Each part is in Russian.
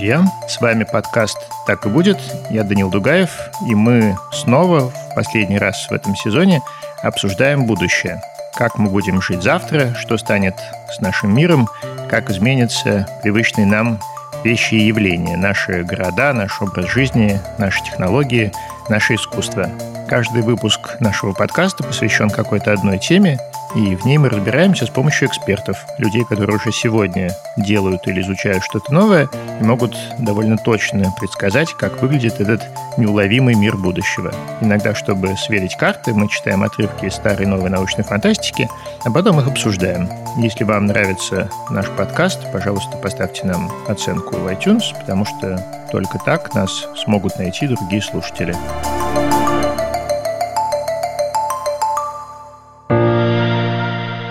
друзья! С вами подкаст «Так и будет». Я Даниил Дугаев, и мы снова, в последний раз в этом сезоне, обсуждаем будущее. Как мы будем жить завтра, что станет с нашим миром, как изменятся привычные нам вещи и явления, наши города, наш образ жизни, наши технологии, наше искусство. Каждый выпуск нашего подкаста посвящен какой-то одной теме, и в ней мы разбираемся с помощью экспертов, людей, которые уже сегодня делают или изучают что-то новое и могут довольно точно предсказать, как выглядит этот неуловимый мир будущего. Иногда, чтобы сверить карты, мы читаем отрывки из старой и новой научной фантастики, а потом их обсуждаем. Если вам нравится наш подкаст, пожалуйста, поставьте нам оценку в iTunes, потому что только так нас смогут найти другие слушатели.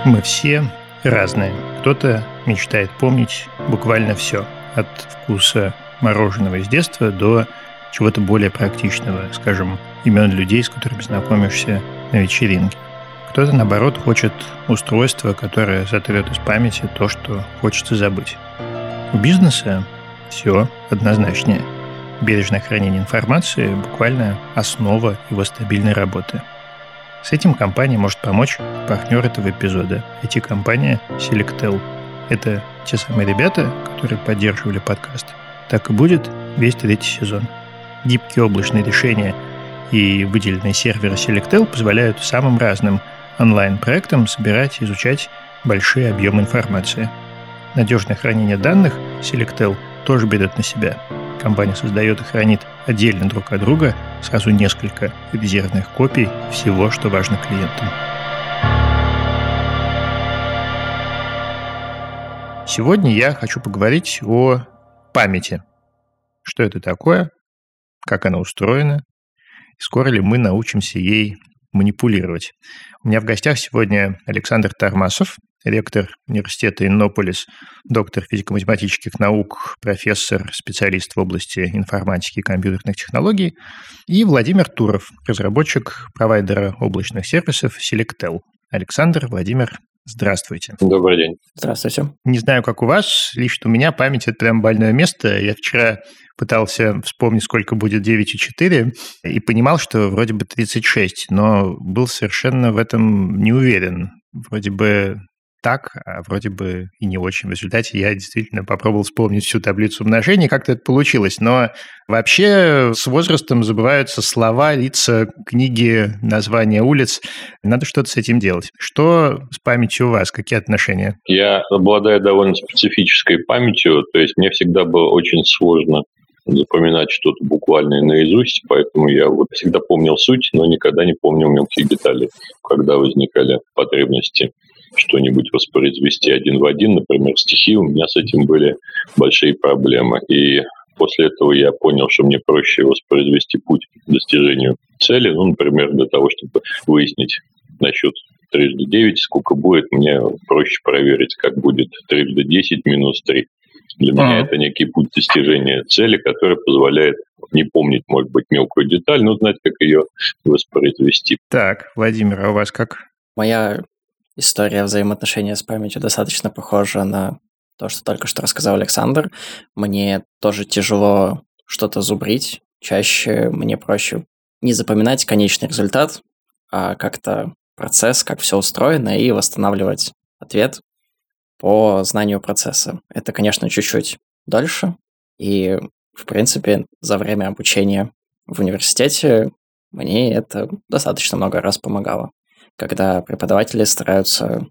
Мы все разные. Кто-то мечтает помнить буквально все. От вкуса мороженого из детства до чего-то более практичного, скажем, имен людей, с которыми знакомишься на вечеринке. Кто-то, наоборот, хочет устройство, которое сотрет из памяти то, что хочется забыть. У бизнеса все однозначнее. Бережное хранение информации – буквально основа его стабильной работы. С этим компания может помочь партнер этого эпизода – IT-компания Selectel. Это те самые ребята, которые поддерживали подкаст. Так и будет весь третий сезон. Гибкие облачные решения и выделенные серверы Selectel позволяют самым разным онлайн-проектам собирать и изучать большие объемы информации. Надежное хранение данных Selectel тоже берет на себя. Компания создает и хранит отдельно друг от друга сразу несколько резервных копий всего, что важно клиентам. Сегодня я хочу поговорить о памяти. Что это такое? Как она устроена? И скоро ли мы научимся ей манипулировать? У меня в гостях сегодня Александр Тормасов, ректор университета Иннополис, доктор физико-математических наук, профессор, специалист в области информатики и компьютерных технологий, и Владимир Туров, разработчик провайдера облачных сервисов Selectel. Александр, Владимир, здравствуйте. Добрый день. Здравствуйте. Не знаю, как у вас, лично у меня память – это прям больное место. Я вчера пытался вспомнить, сколько будет 9,4, и понимал, что вроде бы 36, но был совершенно в этом не уверен. Вроде бы так, а вроде бы и не очень. В результате я действительно попробовал вспомнить всю таблицу умножения, как-то это получилось. Но вообще с возрастом забываются слова, лица, книги, названия улиц. Надо что-то с этим делать. Что с памятью у вас? Какие отношения? Я обладаю довольно специфической памятью, то есть мне всегда было очень сложно запоминать что-то буквально наизусть, поэтому я всегда помнил суть, но никогда не помнил мелкие детали, когда возникали потребности что-нибудь воспроизвести один в один, например, стихи, у меня с этим были большие проблемы. И после этого я понял, что мне проще воспроизвести путь к достижению цели, ну, например, для того, чтобы выяснить насчет 3×9, сколько будет, мне проще проверить, как будет 3×10 минус 3. Для меня это некий путь достижения цели, который позволяет не помнить, может быть, мелкую деталь, но знать, как ее воспроизвести. Так, Владимир, а у вас как? Моя история взаимоотношения с памятью достаточно похожа на то, что только что рассказал Александр. Мне тоже тяжело что-то зубрить. Чаще мне проще не запоминать конечный результат, а как-то процесс, как все устроено, и восстанавливать ответ по знанию процесса. Это, конечно, чуть-чуть дольше. И, в принципе, за время обучения в университете мне это достаточно много раз помогало, когда преподаватели стараются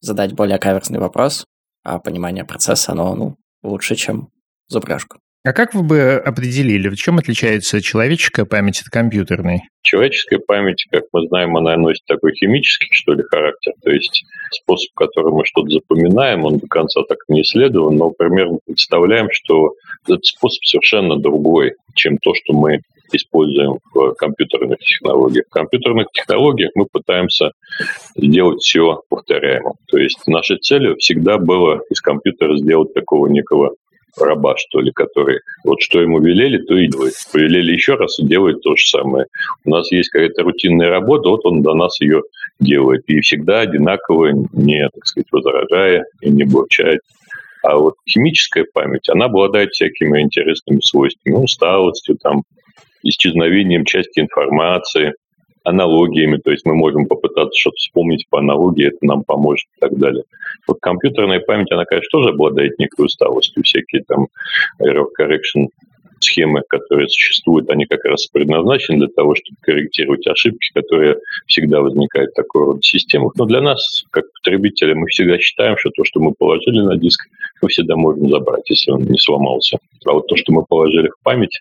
задать более каверзный вопрос, а понимание процесса, оно лучше, чем зубрежка. А как вы бы определили, в чем отличается человеческая память от компьютерной? Человеческая память, как мы знаем, она носит такой химический, что ли, характер. То есть способ, которым мы что-то запоминаем, он до конца так не исследован, но примерно представляем, что этот способ совершенно другой, чем то, что мы используем в компьютерных технологиях. В компьютерных технологиях мы пытаемся сделать все повторяемым. То есть нашей целью всегда было из компьютера сделать такого некого раба, что ли, который что ему велели, то и делает. Повелели еще раз и делает то же самое. У нас есть какая-то рутинная работа, он до нас ее делает. И всегда одинаково, не, так сказать, возражая и не бурчает. А вот химическая память, она обладает всякими интересными свойствами, усталостью, там, исчезновением части информации, аналогиями, то есть мы можем попытаться что-то вспомнить по аналогии, это нам поможет и так далее. Вот компьютерная память, она, конечно, тоже обладает некой усталостью, всякие там error correction схемы, которые существуют, они как раз предназначены для того, чтобы корректировать ошибки, которые всегда возникают в такой роде системах. Но для нас, как потребителя, мы всегда считаем, что то, что мы положили на диск, мы всегда можем забрать, если он не сломался. А вот то, что мы положили в память,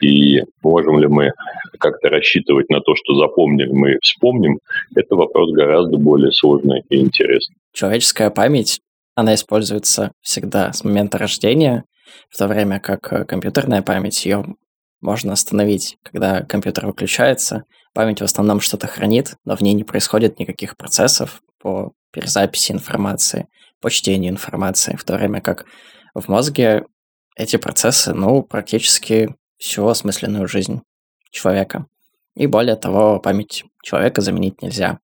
и можем ли мы как-то рассчитывать на то, что запомнили, мы вспомним, это вопрос гораздо более сложный и интересный. Человеческая память, она используется всегда с момента рождения, в то время как компьютерная память, ее можно остановить, когда компьютер выключается. Память в основном что-то хранит, но в ней не происходит никаких процессов по перезаписи информации, по чтению информации, в то время как в мозге эти процессы, практически всю осмысленную жизнь человека. И более того, память человека заменить нельзя.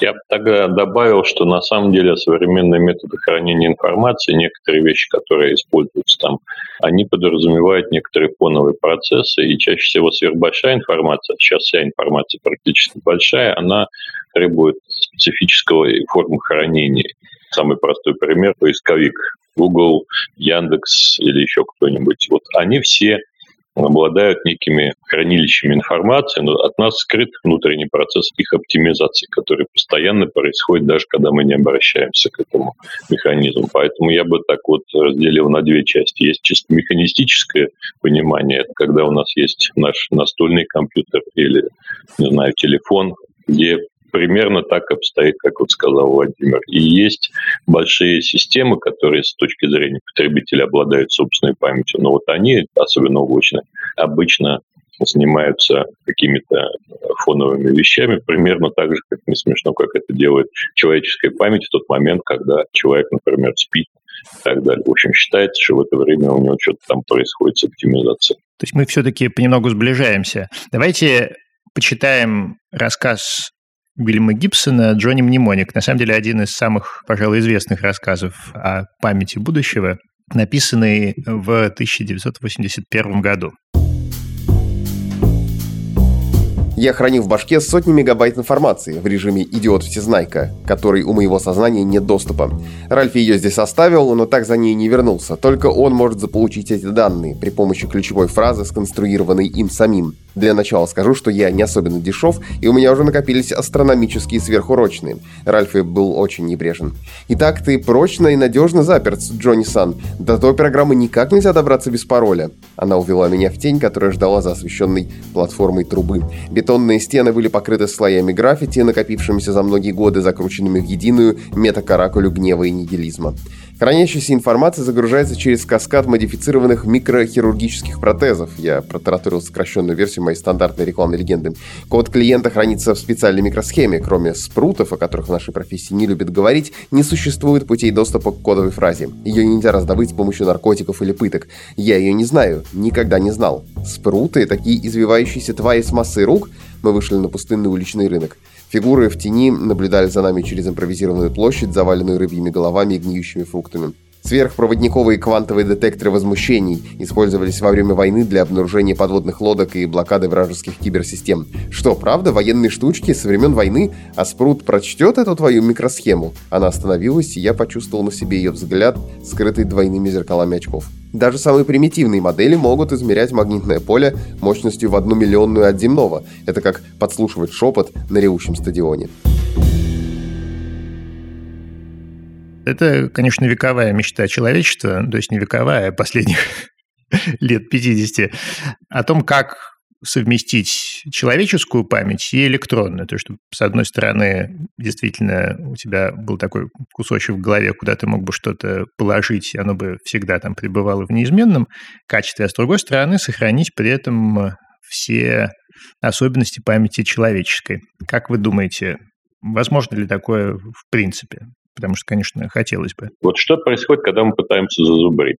Я бы тогда добавил, что на самом деле современные методы хранения информации, некоторые вещи, которые используются там, они подразумевают некоторые фоновые процессы, и чаще всего сверхбольшая информация, сейчас вся информация практически большая, она требует специфического формы хранения. Самый простой пример – поисковик Google, Яндекс или еще кто-нибудь. Вот они все обладают некими хранилищами информации, но от нас скрыт внутренний процесс их оптимизации, который постоянно происходит, даже когда мы не обращаемся к этому механизму. Поэтому я бы так вот разделил на две части. Есть чисто механистическое понимание, это когда у нас есть наш настольный компьютер или, не знаю, телефон, где примерно так обстоит, как вот сказал Владимир. И есть большие системы, которые с точки зрения потребителя обладают собственной памятью, но вот они, особенно облачные, обычно занимаются какими-то фоновыми вещами, примерно так же, как не смешно, как это делает человеческая память в тот момент, когда человек, например, спит и так далее. В общем, считается, что в это время у него что-то там происходит с оптимизацией. То есть мы все-таки понемногу сближаемся. Давайте почитаем рассказ Уильяма Гибсона «Джонни Мнемоник». На самом деле, один из самых, пожалуй, известных рассказов о памяти будущего, написанный в 1981 году. Я храню в башке сотни мегабайт информации в режиме «Идиот всезнайка», который у моего сознания нет доступа. Ральф ее здесь оставил, но так за ней не вернулся. Только он может заполучить эти данные при помощи ключевой фразы, сконструированной им самим. Для начала скажу, что я не особенно дешев, и у меня уже накопились астрономические сверхурочные. Ральф был очень небрежен. Итак, ты прочно и надежно заперт, Джонни Сан. До той программы никак нельзя добраться без пароля. Она увела меня в тень, которая ждала за освещенной платформой трубы. Бетонные стены были покрыты слоями граффити, накопившимися за многие годы, закрученными в единую метакаракулю гнева и нигилизма. Хранящаяся информация загружается через каскад модифицированных микрохирургических протезов. Я протараторил сокращенную версию моей стандартной рекламной легенды. Код клиента хранится в специальной микросхеме. Кроме спрутов, о которых в нашей профессии не любят говорить, не существует путей доступа к кодовой фразе. Ее нельзя раздобыть с помощью наркотиков или пыток. Я ее не знаю, никогда не знал. Спруты — такие извивающиеся твари с массой рук. Мы вышли на пустынный уличный рынок. Фигуры в тени наблюдали за нами через импровизированную площадь, заваленную рыбьими головами и гниющими фруктами. Сверхпроводниковые квантовые детекторы возмущений использовались во время войны для обнаружения подводных лодок и блокады вражеских киберсистем. Что, правда, военные штучки со времен войны? А Спрут прочтет эту твою микросхему? Она остановилась, и я почувствовал на себе ее взгляд, скрытый двойными зеркалами очков. Даже самые примитивные модели могут измерять магнитное поле мощностью в 1/10000000 от земного. Это как подслушивать шепот на ревущем стадионе. Это, конечно, вековая мечта человечества, то есть не вековая, а последних лет 50, о том, как совместить человеческую память и электронную. То есть, с одной стороны, действительно, у тебя был такой кусочек в голове, куда ты мог бы что-то положить, оно бы всегда там пребывало в неизменном качестве, а с другой стороны, сохранить при этом все особенности памяти человеческой. Как вы думаете, возможно ли такое в принципе? Потому что, конечно, хотелось бы. Вот что происходит, когда мы пытаемся зазубрить?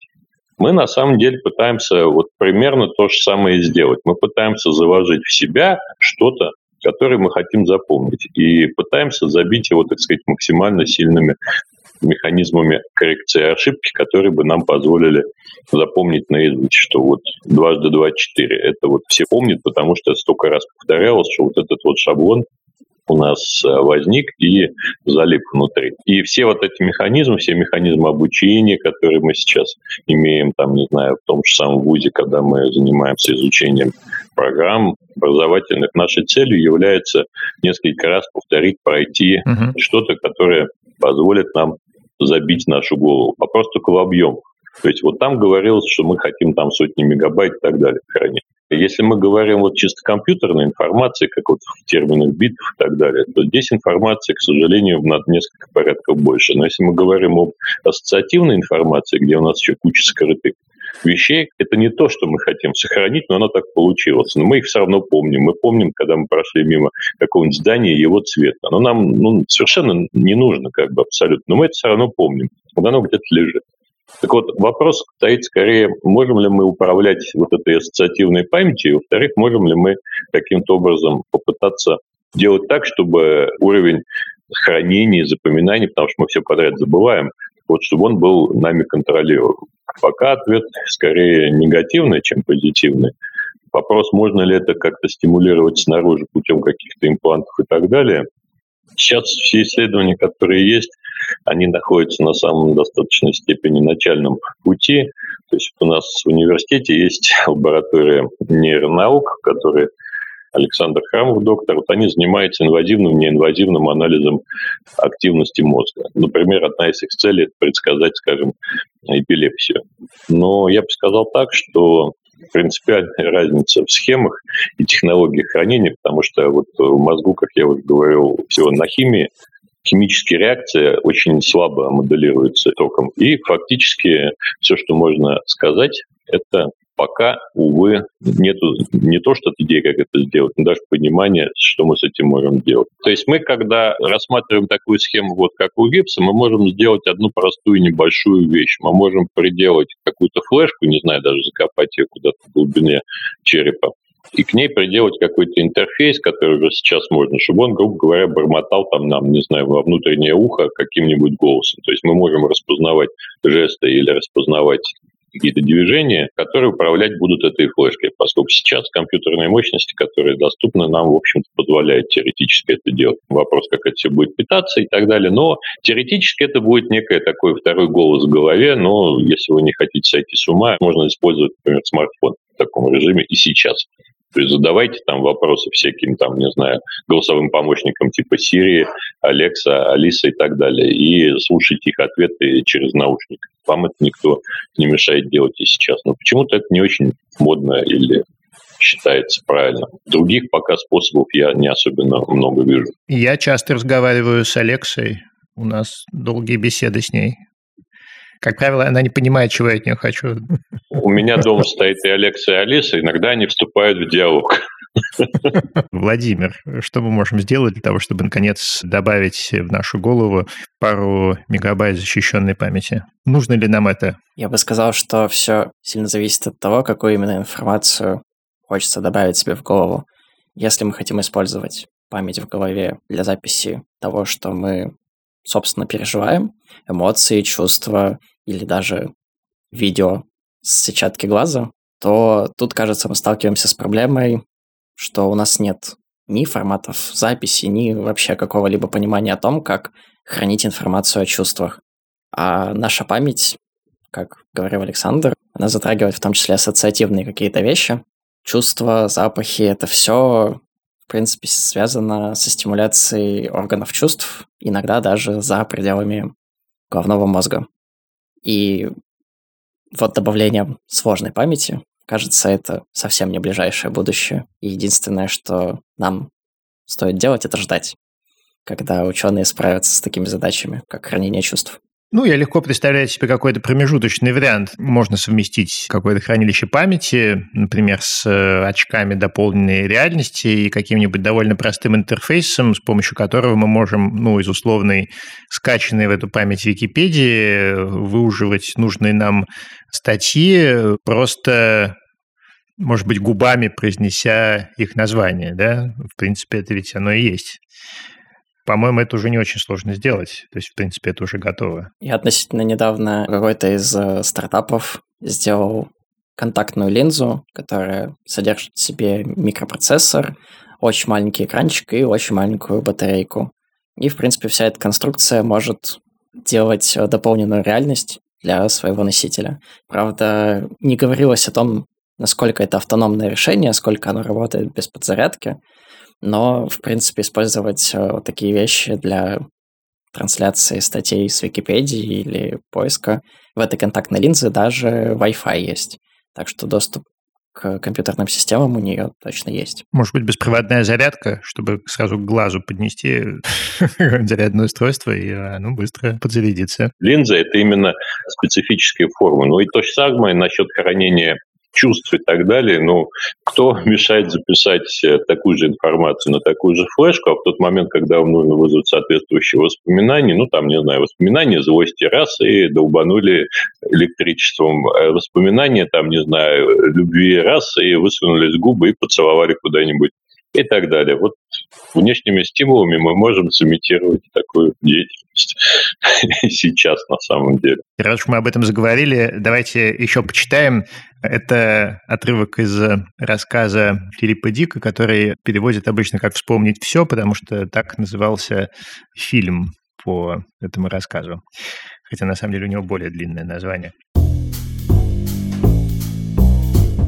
Мы, на самом деле, пытаемся вот примерно то же самое сделать. Мы пытаемся заложить в себя что-то, которое мы хотим запомнить, и пытаемся забить его, так сказать, максимально сильными механизмами коррекции ошибки, которые бы нам позволили запомнить наизусть, что вот 2 × 2 = 4. Это вот все помнят, потому что столько раз повторялось, что вот этот вот шаблон у нас возник и залип внутри. И все вот эти механизмы, все механизмы обучения, которые мы сейчас имеем, там, не знаю, в том же самом вузе, когда мы занимаемся изучением программ образовательных, нашей целью является несколько раз повторить, пройти что-то, которое позволит нам забить нашу голову. Вопрос только в объемах. То есть вот там говорилось, что мы хотим там сотни мегабайт и так далее хранить. Если мы говорим вот чисто компьютерной информации, как вот в терминах битов и так далее, то здесь информации, к сожалению, на несколько порядков больше. Но если мы говорим об ассоциативной информации, где у нас еще куча скрытых вещей, это не то, что мы хотим сохранить, но оно так получилось. Но мы их все равно помним. Мы помним, когда мы прошли мимо какого-нибудь здания, его цвета. Оно нам совершенно не нужно как бы абсолютно, но мы это все равно помним. Вот оно где-то лежит. Так вот, вопрос стоит скорее, можем ли мы управлять вот этой ассоциативной памятью, и, во-вторых, можем ли мы каким-то образом попытаться делать так, чтобы уровень хранения, запоминания, потому что мы все подряд забываем, вот чтобы он был нами контролируем. Пока ответ скорее негативный, чем позитивный. Вопрос, можно ли это как-то стимулировать снаружи путем каких-то имплантов и так далее. Сейчас все исследования, которые есть, они находятся на самом достаточной степени начальном пути. То есть у нас в университете есть лаборатория нейронаук, которая Александр Храмов, доктор, вот они занимаются инвазивным, неинвазивным анализом активности мозга. Например, одна из их целей – это предсказать, скажем, эпилепсию. Но я бы сказал так, что принципиальная разница в схемах и технологиях хранения, потому что вот в мозгу, как я уже говорил, всего на химии, химические реакции очень слабо моделируются током. И фактически все, что можно сказать, это пока, увы, нету не то, что идеи, как это сделать, но даже понимания, что мы с этим можем делать. То есть мы, когда рассматриваем такую схему, вот как у Гибса, мы можем сделать одну простую небольшую вещь. Мы можем приделать какую-то флешку, не знаю, даже закопать ее куда-то в глубине черепа, и к ней приделать какой-то интерфейс, который уже сейчас можно, чтобы он, грубо говоря, бормотал там нам, не знаю, во внутреннее ухо каким-нибудь голосом. То есть мы можем распознавать жесты или распознавать какие-то движения, которые управлять будут этой флешкой, поскольку сейчас компьютерные мощности, которые доступны нам, в общем-то, позволяют теоретически это делать. Вопрос, как это все будет питаться и так далее, но теоретически это будет некое такой второй голос в голове, но если вы не хотите сойти с ума, можно использовать, например, смартфон в таком режиме и сейчас. То есть задавайте там вопросы всяким, там, не знаю, голосовым помощникам типа Siri, Alexa, Алиса и так далее, и слушайте их ответы через наушник. Вам это никто не мешает делать и сейчас. Но почему-то это не очень модно или считается правильным. Других пока способов я не особенно много вижу. Я часто разговариваю с Алексой, у нас долгие беседы с ней. Как правило, она не понимает, чего я от нее хочу. У меня дома стоит и Алекса, и Алиса. Иногда они вступают в диалог. Владимир, что мы можем сделать для того, чтобы, наконец, добавить в нашу голову пару мегабайт защищенной памяти? Нужно ли нам это? Я бы сказал, что все сильно зависит от того, какую именно информацию хочется добавить себе в голову. Если мы хотим использовать память в голове для записи того, что мы собственно, переживаем, эмоции, чувства или даже видео с сетчатки глаза, то тут, кажется, мы сталкиваемся с проблемой, что у нас нет ни форматов записи, ни вообще какого-либо понимания о том, как хранить информацию о чувствах. А наша память, как говорил Александр, она затрагивает в том числе ассоциативные какие-то вещи. Чувства, запахи – это все, в принципе, связано со стимуляцией органов чувств, иногда даже за пределами головного мозга. И вот добавлением сложной памяти, кажется, это совсем не ближайшее будущее. И единственное, что нам стоит делать, это ждать, когда ученые справятся с такими задачами, как хранение чувств. Ну, я легко представляю себе какой-то промежуточный вариант. Можно совместить какое-то хранилище памяти, например, с очками дополненной реальности и каким-нибудь довольно простым интерфейсом, с помощью которого мы можем, из условной скачанной в эту память Википедии выуживать нужные нам статьи, просто, может быть, губами произнеся их название, да? В принципе, это ведь оно и есть. По-моему, это уже не очень сложно сделать. То есть, в принципе, это уже готово. Я относительно недавно какой-то из стартапов сделал контактную линзу, которая содержит в себе микропроцессор, очень маленький экранчик и очень маленькую батарейку. И, в принципе, вся эта конструкция может делать дополненную реальность для своего носителя. Правда, не говорилось о том, насколько это автономное решение, сколько оно работает без подзарядки, но, в принципе, использовать вот такие вещи для трансляции статей с Википедии или поиска в этой контактной линзе даже Wi-Fi есть. Так что доступ к компьютерным системам у нее точно есть. Может быть, беспроводная зарядка, чтобы сразу к глазу поднести зарядное устройство, и оно быстро подзарядится. Линза – это именно специфические формы. Ну и то же самое насчет хранения чувств и так далее. Ну, кто мешает записать такую же информацию на такую же флешку, а в тот момент, когда вам нужно вызвать соответствующие воспоминания, ну, там, не знаю, воспоминания злости раз и долбанули электричеством, воспоминания, там, не знаю, любви раз и высунулись губы и поцеловали куда-нибудь и так далее. Вот внешними стимулами мы можем сымитировать такую деятельность сейчас на самом деле. Раз уж мы об этом заговорили, давайте еще почитаем. Это отрывок из рассказа Филиппа Дика, который переводит обычно как «Вспомнить все», потому что так назывался фильм по этому рассказу. Хотя на самом деле у него более длинное название.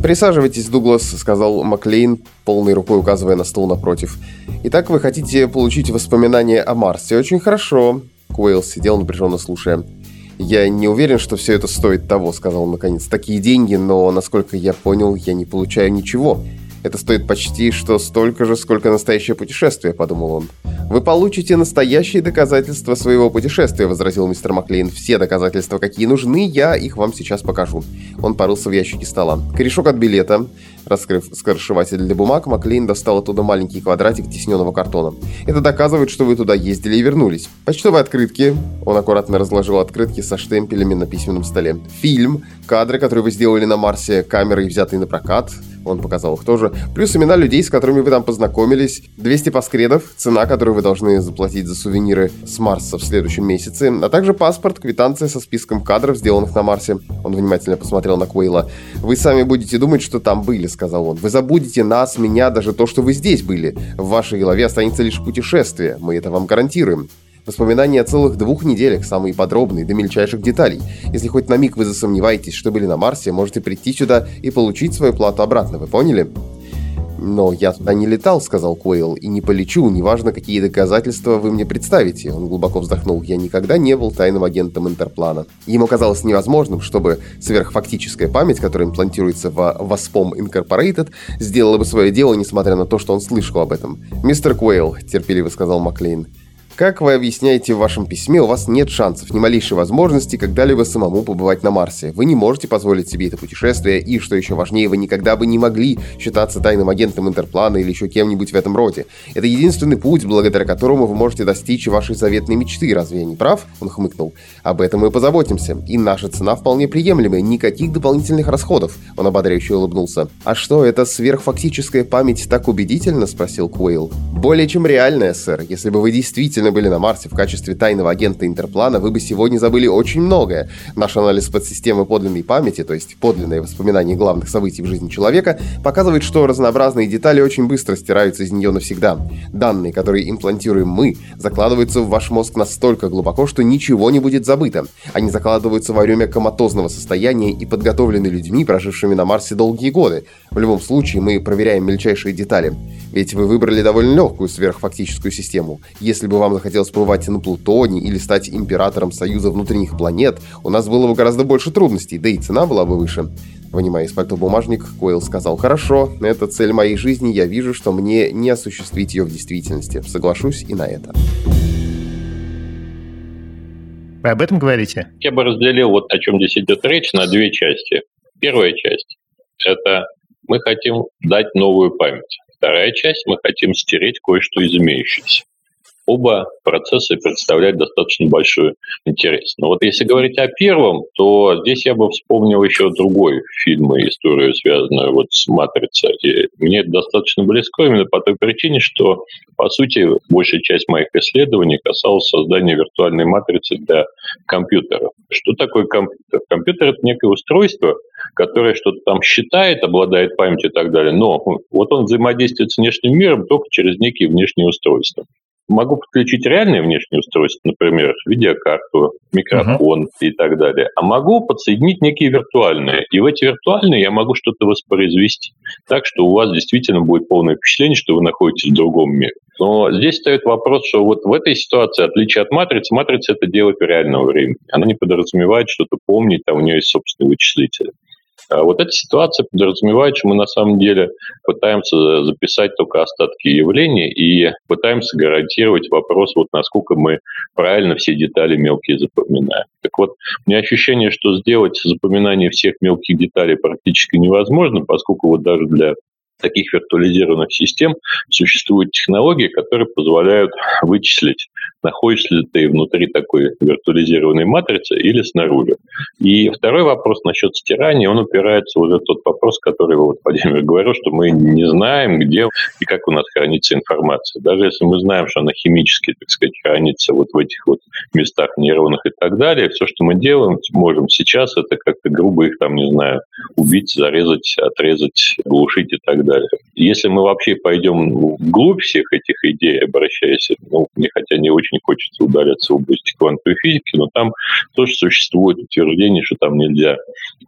«Присаживайтесь, Дуглас», — сказал Маклейн, полной рукой указывая на стул напротив. «Итак, вы хотите получить воспоминания о Марсе? Очень хорошо». Куэйл сидел, напряженно слушая. «Я не уверен, что все это стоит того», — сказал он наконец. «Такие деньги, но, насколько я понял, я не получаю ничего. Это стоит почти что столько же, сколько настоящее путешествие», — подумал он. «Вы получите настоящие доказательства своего путешествия», — возразил мистер Маклейн. «Все доказательства, какие нужны, я их вам сейчас покажу». Он порылся в ящике стола. Корешок от билета. Раскрыв скоршеватель для бумаг, Маклейн достал оттуда маленький квадратик тисненного картона. «Это доказывает, что вы туда ездили и вернулись». «Почтовые открытки». Он аккуратно разложил открытки со штемпелями на письменном столе. «Фильм». «Кадры, которые вы сделали на Марсе, камеры, взятые на прокат». Он показал их тоже. «Плюс имена людей, с которыми вы там познакомились. 200 паскредов, цена, которую вы должны заплатить за сувениры с Марса в следующем месяце. А также паспорт, квитанция со списком кадров, сделанных на Марсе». Он внимательно посмотрел на Куэйла. «Вы сами будете думать, что там были», — сказал он. «Вы забудете нас, меня, даже то, что вы здесь были. В вашей голове останется лишь путешествие. Мы это вам гарантируем». Воспоминания о целых 2 неделях, самые подробные, до мельчайших деталей. Если хоть на миг вы засомневаетесь, что были на Марсе, можете прийти сюда и получить свою плату обратно, вы поняли? «Но я туда не летал», — сказал Куэйл, — «и не полечу, неважно, какие доказательства вы мне представите». Он глубоко вздохнул. «Я никогда не был тайным агентом Интерплана». Ему казалось невозможным, чтобы сверхфактическая память, которая имплантируется в Воспом Инкорпорейтед, сделала бы свое дело, несмотря на то, что он слышал об этом. «Мистер Куэйл», — терпеливо сказал Маклейн, — «как вы объясняете в вашем письме, у вас нет шансов, ни малейшей возможности когда-либо самому побывать на Марсе. Вы не можете позволить себе это путешествие, и, что еще важнее, вы никогда бы не могли считаться тайным агентом Интерплана или еще кем-нибудь в этом роде. Это единственный путь, благодаря которому вы можете достичь вашей заветной мечты. Разве я не прав?» Он хмыкнул. «Об этом мы позаботимся. И наша цена вполне приемлемая. Никаких дополнительных расходов». Он ободряюще улыбнулся. «А что, эта сверхфактическая память так убедительно?» — спросил Куэйл. «Более чем реальная, сэр. Если бы вы действительно были на Марсе в качестве тайного агента Интерплана, вы бы сегодня забыли очень многое. Наш анализ подсистемы подлинной памяти, то есть подлинное воспоминание главных событий в жизни человека, показывает, что разнообразные детали очень быстро стираются из нее навсегда. Данные, которые имплантируем мы, закладываются в ваш мозг настолько глубоко, что ничего не будет забыто. Они закладываются во время коматозного состояния и подготовлены людьми, прожившими на Марсе долгие годы. В любом случае, мы проверяем мельчайшие детали. Ведь вы выбрали довольно легкую сверхфактическую систему. Если бы вам захотелось побывать на Плутоне или стать императором Союза внутренних планет, у нас было бы гораздо больше трудностей, да и цена была бы выше». Вынимая из пальто бумажник, Куэйл сказал: «Хорошо, это цель моей жизни, я вижу, что мне не осуществить ее в действительности. Соглашусь и на это». Вы об этом говорите? Я бы разделил вот о чем здесь идет речь на 2 части. Первая часть – это мы хотим дать новую память. Вторая часть – мы хотим стереть кое-что из имеющегося. Оба процессы представляют достаточно большой интерес. Но вот если говорить о первом, то здесь я бы вспомнил еще другой фильм и историю, связанную вот с «Матрицей». И мне это достаточно близко именно по той причине, что, по сути, большая часть моих исследований касалась создания виртуальной матрицы для компьютера. Что такое компьютер? Компьютер – это некое устройство, которое что-то там считает, обладает памятью и так далее, но вот он взаимодействует с внешним миром только через некие внешние устройства. Могу подключить реальные внешние устройства, например, видеокарту, микрофон и так далее. А могу подсоединить некие виртуальные. И в эти виртуальные я могу что-то воспроизвести. Так что у вас действительно будет полное впечатление, что вы находитесь в другом мире. Но здесь встает вопрос, что вот в этой ситуации отличие от матрицы, матрица это делает в реальном времени. Она не подразумевает что-то помнить, там у нее есть собственный вычислитель. А вот эта ситуация подразумевает, что мы на самом деле пытаемся записать только остатки явлений и пытаемся гарантировать вопрос, вот насколько мы правильно все детали мелкие запоминаем. Так вот, у меня ощущение, что сделать запоминание всех мелких деталей практически невозможно, поскольку вот даже для таких виртуализированных систем существуют технологии, которые позволяют вычислить, находишься ли ты внутри такой виртуализированной матрицы или снаружи. И второй вопрос насчет стирания, он упирается уже в тот вопрос, который вот Владимир говорил, что мы не знаем, где и как у нас хранится информация. Даже если мы знаем, что она химически, так сказать, хранится вот в этих вот местах нейронных и так далее, все, что мы делаем, можем сейчас, это как-то грубо их там, не знаю, убить, зарезать, отрезать, глушить и так далее. Если мы вообще пойдем вглубь всех этих идей, обращаясь, мне хотя не очень не хочется удаляться в области квантовой физики, но там тоже существует утверждение, что там нельзя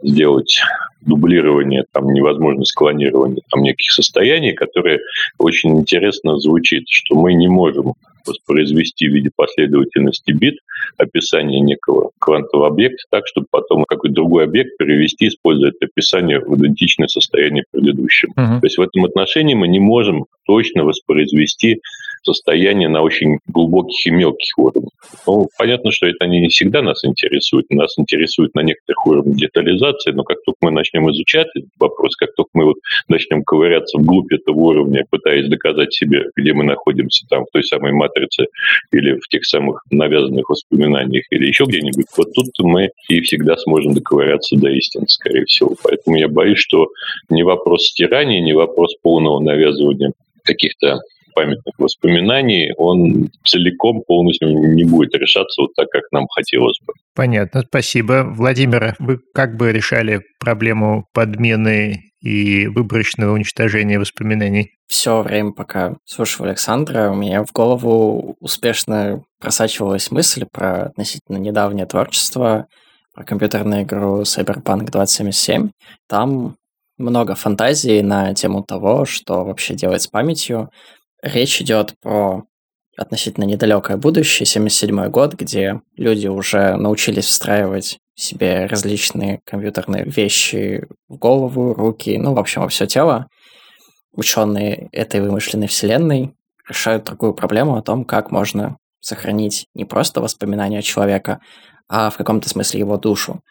сделать дублирование, там невозможно склонирование там неких состояний, которые очень интересно звучит, что мы не можем воспроизвести в виде последовательности бит описание некого квантового объекта так, чтобы потом какой-то другой объект перевести, используя это описание в идентичное состояние предыдущему. То есть в этом отношении мы не можем точно воспроизвести состояние на очень глубоких и мелких уровнях. Ну, понятно, что это не всегда нас интересует. Нас интересует на некоторых уровнях детализации, но как только мы начнем изучать этот вопрос, как только мы вот начнем ковыряться вглубь этого уровня, пытаясь доказать себе, где мы находимся, там, в той самой матрице или в тех самых навязанных воспоминаниях или еще где-нибудь, вот тут мы и всегда сможем доковыряться до истины, скорее всего. Поэтому я боюсь, что не вопрос стирания, не вопрос полного навязывания каких-то памятных воспоминаний, он целиком полностью не будет решаться вот так, как нам хотелось бы. Понятно, спасибо. Владимир, вы как бы решали проблему подмены и выборочного уничтожения воспоминаний? Все время, пока слушал Александра, у меня в голову успешно просачивалась мысль про относительно недавнее творчество, про компьютерную игру Cyberpunk 2077. Там много фантазий на тему того, что вообще делать с памятью. Речь идет про относительно недалекое будущее, 1977 год, где люди уже научились встраивать себе различные компьютерные вещи в голову, руки, ну, в общем, во все тело. Ученые этой вымышленной вселенной решают другую проблему о том, как можно сохранить не просто воспоминания человека, а в каком-то смысле его душу,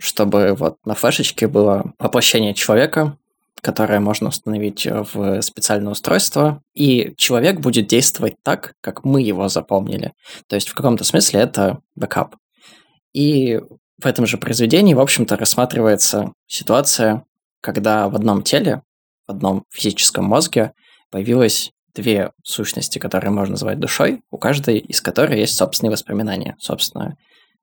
чтобы вот на флешечке было воплощение человека, которое можно установить в специальное устройство, и человек будет действовать так, как мы его запомнили. То есть в каком-то смысле это бэкап. И в этом же произведении, в общем-то, рассматривается ситуация, когда в одном теле, в одном физическом мозге появилось две сущности, которые можно назвать душой, у каждой из которых есть собственные воспоминания. Собственно,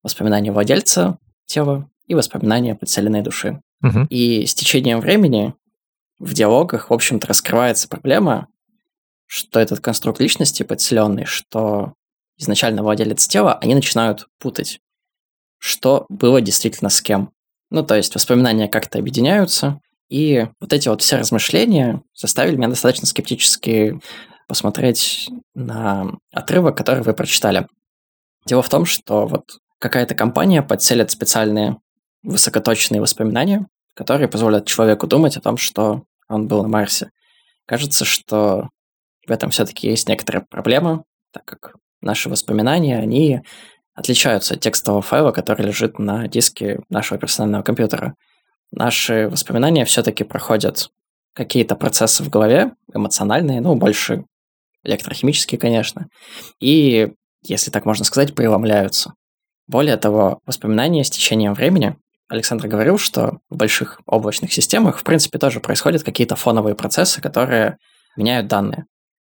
воспоминания владельца тела и воспоминания подселенной души. И с течением времени в диалогах, в общем-то, раскрывается проблема, что этот конструкт личности подселенный, что изначально владелец тела, они начинают путать, что было действительно с кем. Ну, то есть воспоминания как-то объединяются, и вот эти вот все размышления заставили меня достаточно скептически посмотреть на отрывок, который вы прочитали. Дело в том, что вот какая-то компания подселит специальные высокоточные воспоминания, которые позволят человеку думать о том, что он был на Марсе. Кажется, что в этом все-таки есть некоторая проблема, так как наши воспоминания, они отличаются от текстового файла, который лежит на диске нашего персонального компьютера. Наши воспоминания все-таки проходят какие-то процессы в голове, эмоциональные, ну, больше электрохимические, конечно, и, если так можно сказать, преломляются. Более того, воспоминания с течением времени, Александр говорил, что в больших облачных системах, в принципе, тоже происходят какие-то фоновые процессы, которые меняют данные.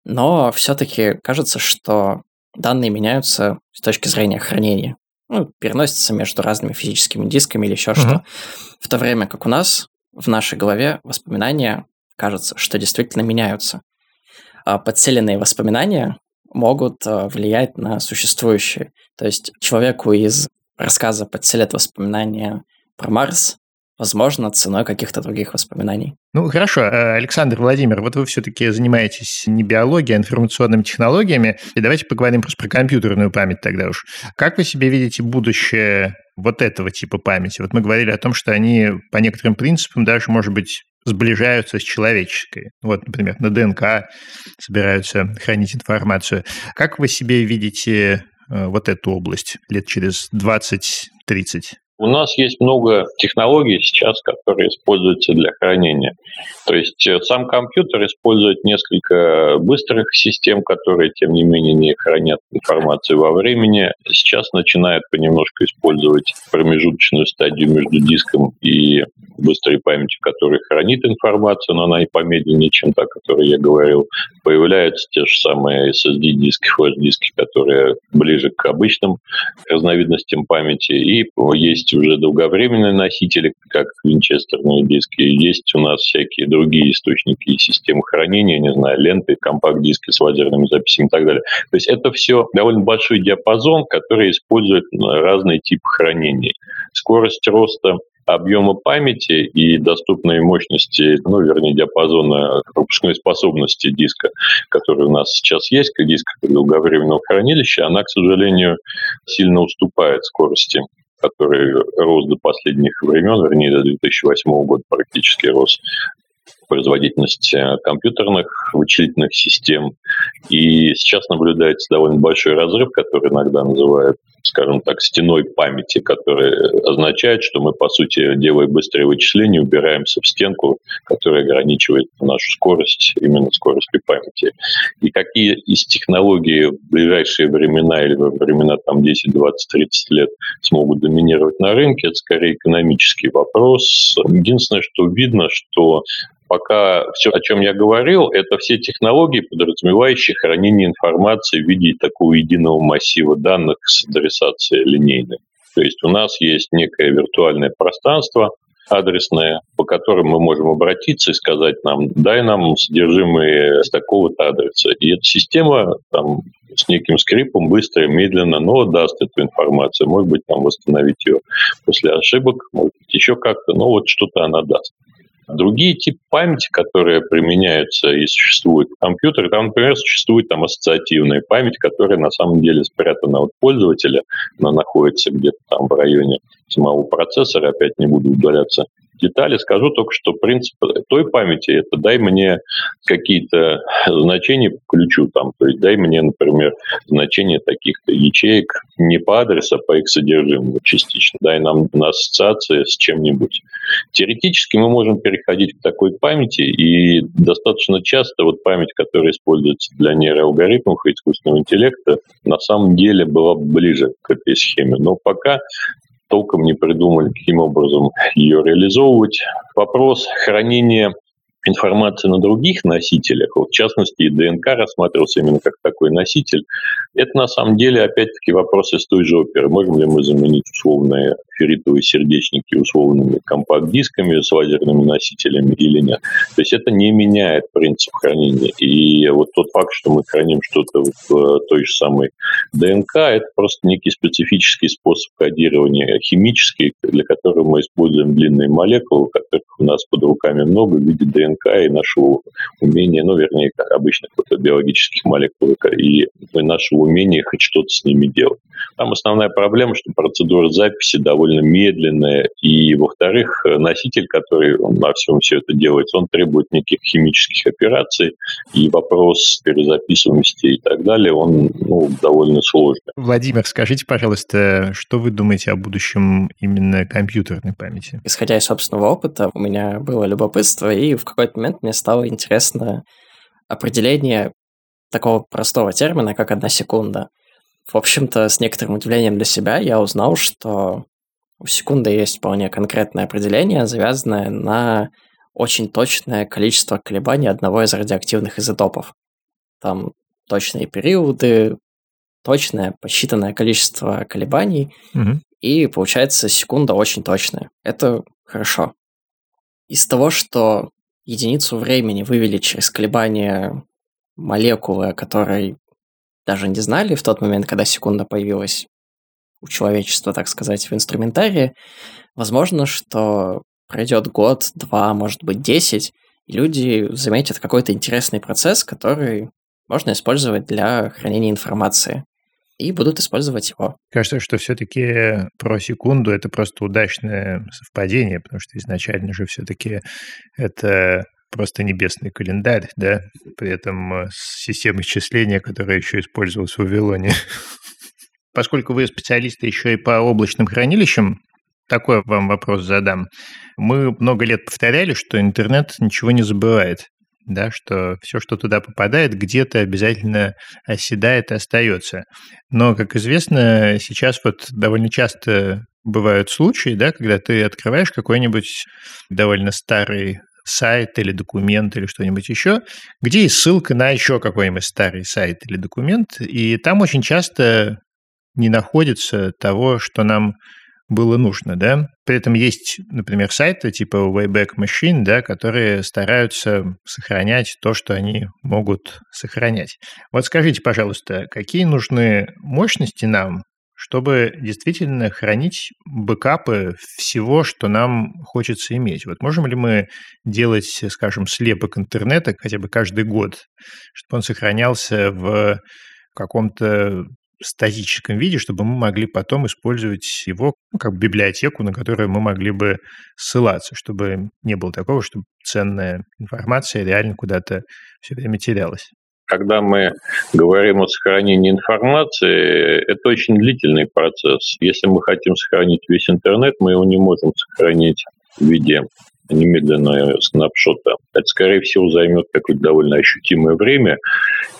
Но все-таки кажется, что данные меняются с точки зрения хранения. Ну, переносятся между разными физическими дисками или еще что. В то время как у нас, в нашей голове, воспоминания, кажется, что действительно меняются. А подселенные воспоминания могут влиять на существующие. То есть человеку из рассказа подселят воспоминания про Марс, возможно, ценой каких-то других воспоминаний. Ну, хорошо. Александр, Владимир, вот вы все-таки занимаетесь не биологией, а информационными технологиями. И давайте поговорим просто про компьютерную память тогда уж. Как вы себе видите будущее вот этого типа памяти? Вот мы говорили о том, что они по некоторым принципам даже, может быть, сближаются с человеческой. Вот, например, на ДНК собираются хранить информацию. Как вы себе видите вот эту область лет через 20-30? У нас есть много технологий сейчас, которые используются для хранения. То есть сам компьютер использует несколько быстрых систем, которые, тем не менее, не хранят информацию во времени. Сейчас начинают понемножку использовать промежуточную стадию между диском и быстрой памятью, которая хранит информацию, но она и помедленнее, чем та, о которой я говорил. Появляются те же самые SSD-диски, флеш-диски, которые ближе к обычным разновидностям памяти. И есть уже долговременные носители, как винчестерные диски, есть у нас всякие другие источники и системы хранения, не знаю, ленты, компакт-диски с лазерными записями и так далее. То есть это все довольно большой диапазон, который использует разные типы хранения. Скорость роста объема памяти и доступные мощности, ну, вернее, диапазона пропускной способности диска, который у нас сейчас есть, как диск долговременного хранилища, она, к сожалению, сильно уступает скорости, который рос до последних времен, вернее, до 2008 года практически рос производительность компьютерных вычислительных систем. И сейчас наблюдается довольно большой разрыв, который иногда называют, скажем так, стеной памяти, который означает, что мы, по сути, делая быстрые вычисления, убираемся в стенку, которая ограничивает нашу скорость, именно скорость памяти. И какие из технологий в ближайшие времена или во времена там, 10, 20, 30 лет смогут доминировать на рынке, это скорее экономический вопрос. Единственное, что видно, что пока все, о чем я говорил, это все технологии, подразумевающие хранение информации в виде такого единого массива данных с адресацией линейной. То есть у нас есть некое виртуальное пространство адресное, по которым мы можем обратиться и сказать нам, дай нам содержимое с такого-то адреса. И эта система там с неким скрипом быстро и медленно, но даст эту информацию. Может быть, там восстановить ее после ошибок, может быть, еще как-то, но вот что-то она даст. Другие типы памяти, которые применяются и существуют в компьютере, там, например, существует там, ассоциативная память, которая на самом деле спрятана от пользователя, она находится где-то там в районе самого процессора, опять не буду удаляться в детали, скажу только, что принцип той памяти – это дай мне какие-то значения по ключу, там, то есть дай мне, например, значения таких-то ячеек не по адресу, а по их содержимому частично, дай нам на ассоциации с чем-нибудь. Теоретически мы можем переходить к такой памяти, и достаточно часто вот память, которая используется для нейроалгоритмов и искусственного интеллекта, на самом деле была ближе к этой схеме. Но пока толком не придумали, каким образом ее реализовывать. Вопрос хранения информации на других носителях, вот в частности и ДНК рассматривался именно как такой носитель, это на самом деле опять-таки вопрос из той же оперы. Можем ли мы заменить условные ферритовые сердечники условными компакт-дисками с лазерными носителями или нет? То есть это не меняет принцип хранения. И вот тот факт, что мы храним что-то в той же самой ДНК, это просто некий специфический способ кодирования химический, для которого мы используем длинные молекулы, которых у нас под руками много в виде ДНК. И нашего умения, ну, вернее, как обычных вот, биологических молекул, и нашего умения хоть что-то с ними делать. Там основная проблема, что процедура записи довольно медленная, и, во-вторых, носитель, который на всем все это делает, он требует неких химических операций, и вопрос перезаписываемости и так далее, он довольно сложный. Владимир, скажите, пожалуйста, что вы думаете о будущем именно компьютерной памяти? Исходя из собственного опыта, у меня было любопытство, и в какой-то момент мне стало интересно определение такого простого термина, как 1 секунда. В общем-то, с некоторым удивлением для себя я узнал, что у секунды есть вполне конкретное определение, завязанное на очень точное количество колебаний одного из радиоактивных изотопов. Там точные периоды, точное посчитанное количество колебаний, и получается секунда очень точная. Это хорошо. Из того, что единицу времени вывели через колебания молекулы, о которой даже не знали в тот момент, когда секунда появилась у человечества, так сказать, в инструментарии, возможно, что пройдет год, два, может быть, 10, и люди заметят какой-то интересный процесс, который можно использовать для хранения информации, и будут использовать его. Кажется, что все-таки про секунду это просто удачное совпадение, потому что изначально же все-таки это просто небесный календарь, да, при этом система исчисления, которая еще использовалась в Вавилоне. Поскольку вы специалисты еще и по облачным хранилищам, такой вам вопрос задам. Мы много лет повторяли, что интернет ничего не забывает, да, что все, что туда попадает, где-то обязательно оседает и остается. Но, как известно, сейчас вот довольно часто бывают случаи, да, когда ты открываешь какой-нибудь довольно старый сайт или документ или что-нибудь еще, где есть ссылка на еще какой-нибудь старый сайт или документ, и там очень часто не находится того, что нам было нужно, да. При этом есть, например, сайты типа Wayback Machine, да, которые стараются сохранять то, что они могут сохранять. Вот скажите, пожалуйста, какие нужны мощности нам, чтобы действительно хранить бэкапы всего, что нам хочется иметь? Вот можем ли мы делать, скажем, слепок интернета хотя бы каждый год, чтобы он сохранялся в каком-то статическом виде, чтобы мы могли потом использовать его, ну, как библиотеку, на которую мы могли бы ссылаться, чтобы не было такого, чтобы ценная информация реально куда-то все время терялась. Когда мы говорим о сохранении информации, это очень длительный процесс. Если мы хотим сохранить весь интернет, мы его не можем сохранить в виде немедленного снапшота. Это, скорее всего, займет какое-то довольно ощутимое время,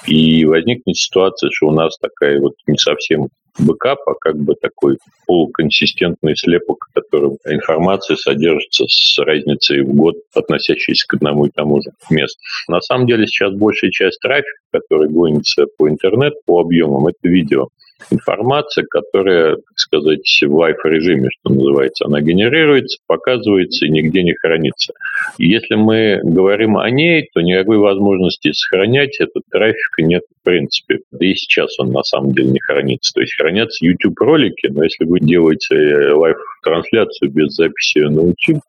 и возникнет ситуация, что у нас такая вот не совсем бэкап, а как бы такой полуконсистентный слепок, в котором информация содержится с разницей в год, относящейся к одному и тому же месту. На самом деле сейчас большая часть трафика, который гонится по интернету, по объемам, это видео. Информация, которая, так сказать, в лайф-режиме, что называется, она генерируется, показывается и нигде не хранится. И если мы говорим о ней, то никакой возможности сохранять этот трафик нет в принципе. Да и сейчас он на самом деле не хранится. То есть хранятся YouTube-ролики, но если вы делаете лайф-трансляцию без записи на YouTube,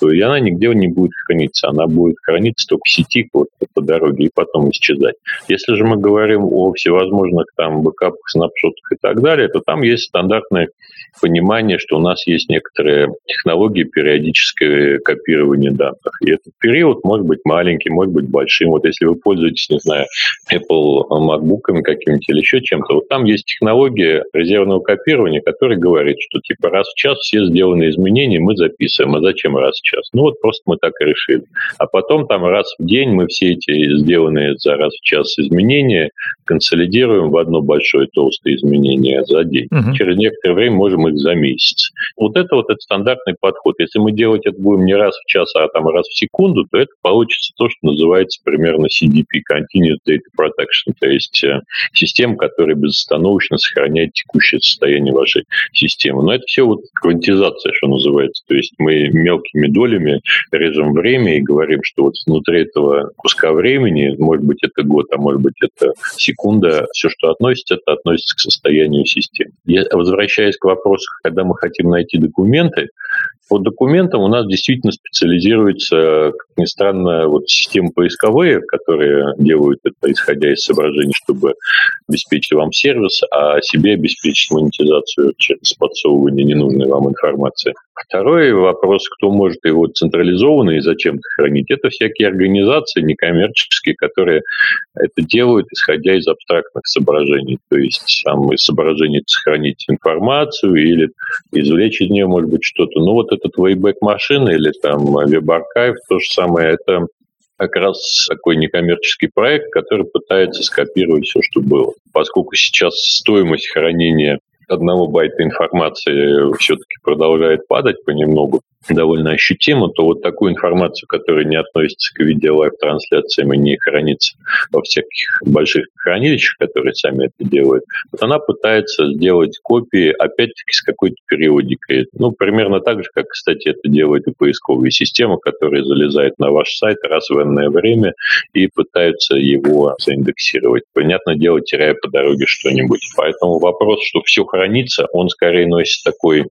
то и она нигде не будет храниться. Она будет храниться только в сети вот, по дороге и потом исчезать. Если же мы говорим о всевозможных там бэкапах, снапшотах, и так далее, то там есть стандартное понимание, что у нас есть некоторые технологии периодического копирования данных. И этот период может быть маленький, может быть большим. Вот если вы пользуетесь, не знаю, Apple MacBook'ами какими-нибудь или еще чем-то, вот там есть технология резервного копирования, которая говорит, что типа раз в час все сделанные изменения мы записываем. А зачем раз в час? Ну вот просто мы так и решили. А потом там раз в день мы все эти сделанные за раз в час изменения консолидируем в одно большое толстое изменения за день. Через некоторое время можем их за месяц. Вот это стандартный подход. Если мы делать это будем не раз в час, а там раз в секунду, то это получится то, что называется примерно CDP, Continuous Data Protection, то есть система, которая безостановочно сохраняет текущее состояние вашей системы. Но это все вот квантизация, что называется. То есть мы мелкими долями режем время и говорим, что вот внутри этого куска времени, может быть, это год, а может быть, это секунда, все, что относится, это относится к состоянию системы. Возвращаясь к вопросу, когда мы хотим найти документы, по документам у нас действительно специализируется, как ни странно, вот системы поисковые, которые делают это, исходя из соображений, чтобы обеспечить вам сервис, а себе обеспечить монетизацию через подсовывание ненужной вам информации. Второй вопрос, кто может его централизованно и зачем-то хранить, это всякие организации некоммерческие, которые это делают, исходя из абстрактных соображений. То есть там соображение сохранить информацию или извлечь из нее, может быть, что-то. Ну вот этот Wayback Machine или там WebArchive, то же самое, это как раз такой некоммерческий проект, который пытается скопировать все, что было. Поскольку сейчас стоимость хранения 1 байта информации все-таки продолжает падать понемногу, довольно ощутимо, то вот такую информацию, которая не относится к видео-лайв-трансляциям и не хранится во всяких больших хранилищах, которые сами это делают, вот она пытается сделать копии, опять-таки, с какой-то периодикой. Ну, примерно так же, как, кстати, это делает и поисковая система, которая залезает на ваш сайт раз в энное время и пытается его заиндексировать. Понятное дело, теряя по дороге что-нибудь. Поэтому вопрос, что все хранится, он скорее носит такой...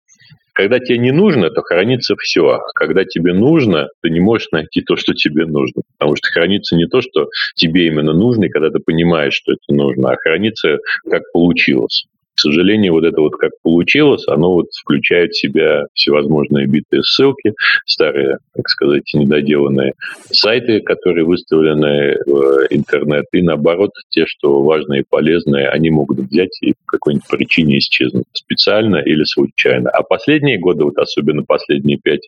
Когда тебе не нужно, то хранится все. А когда тебе нужно, ты не можешь найти то, что тебе нужно. Потому что хранится не то, что тебе именно нужно, и когда ты понимаешь, что это нужно, а хранится как получилось. К сожалению, вот это вот как получилось, оно вот включает в себя всевозможные битые ссылки, старые, так сказать, недоделанные сайты, которые выставлены в интернет, и наоборот, те, что важные и полезные, они могут взять и по какой-нибудь причине исчезнуть, специально или случайно. А последние годы, вот особенно последние 5-10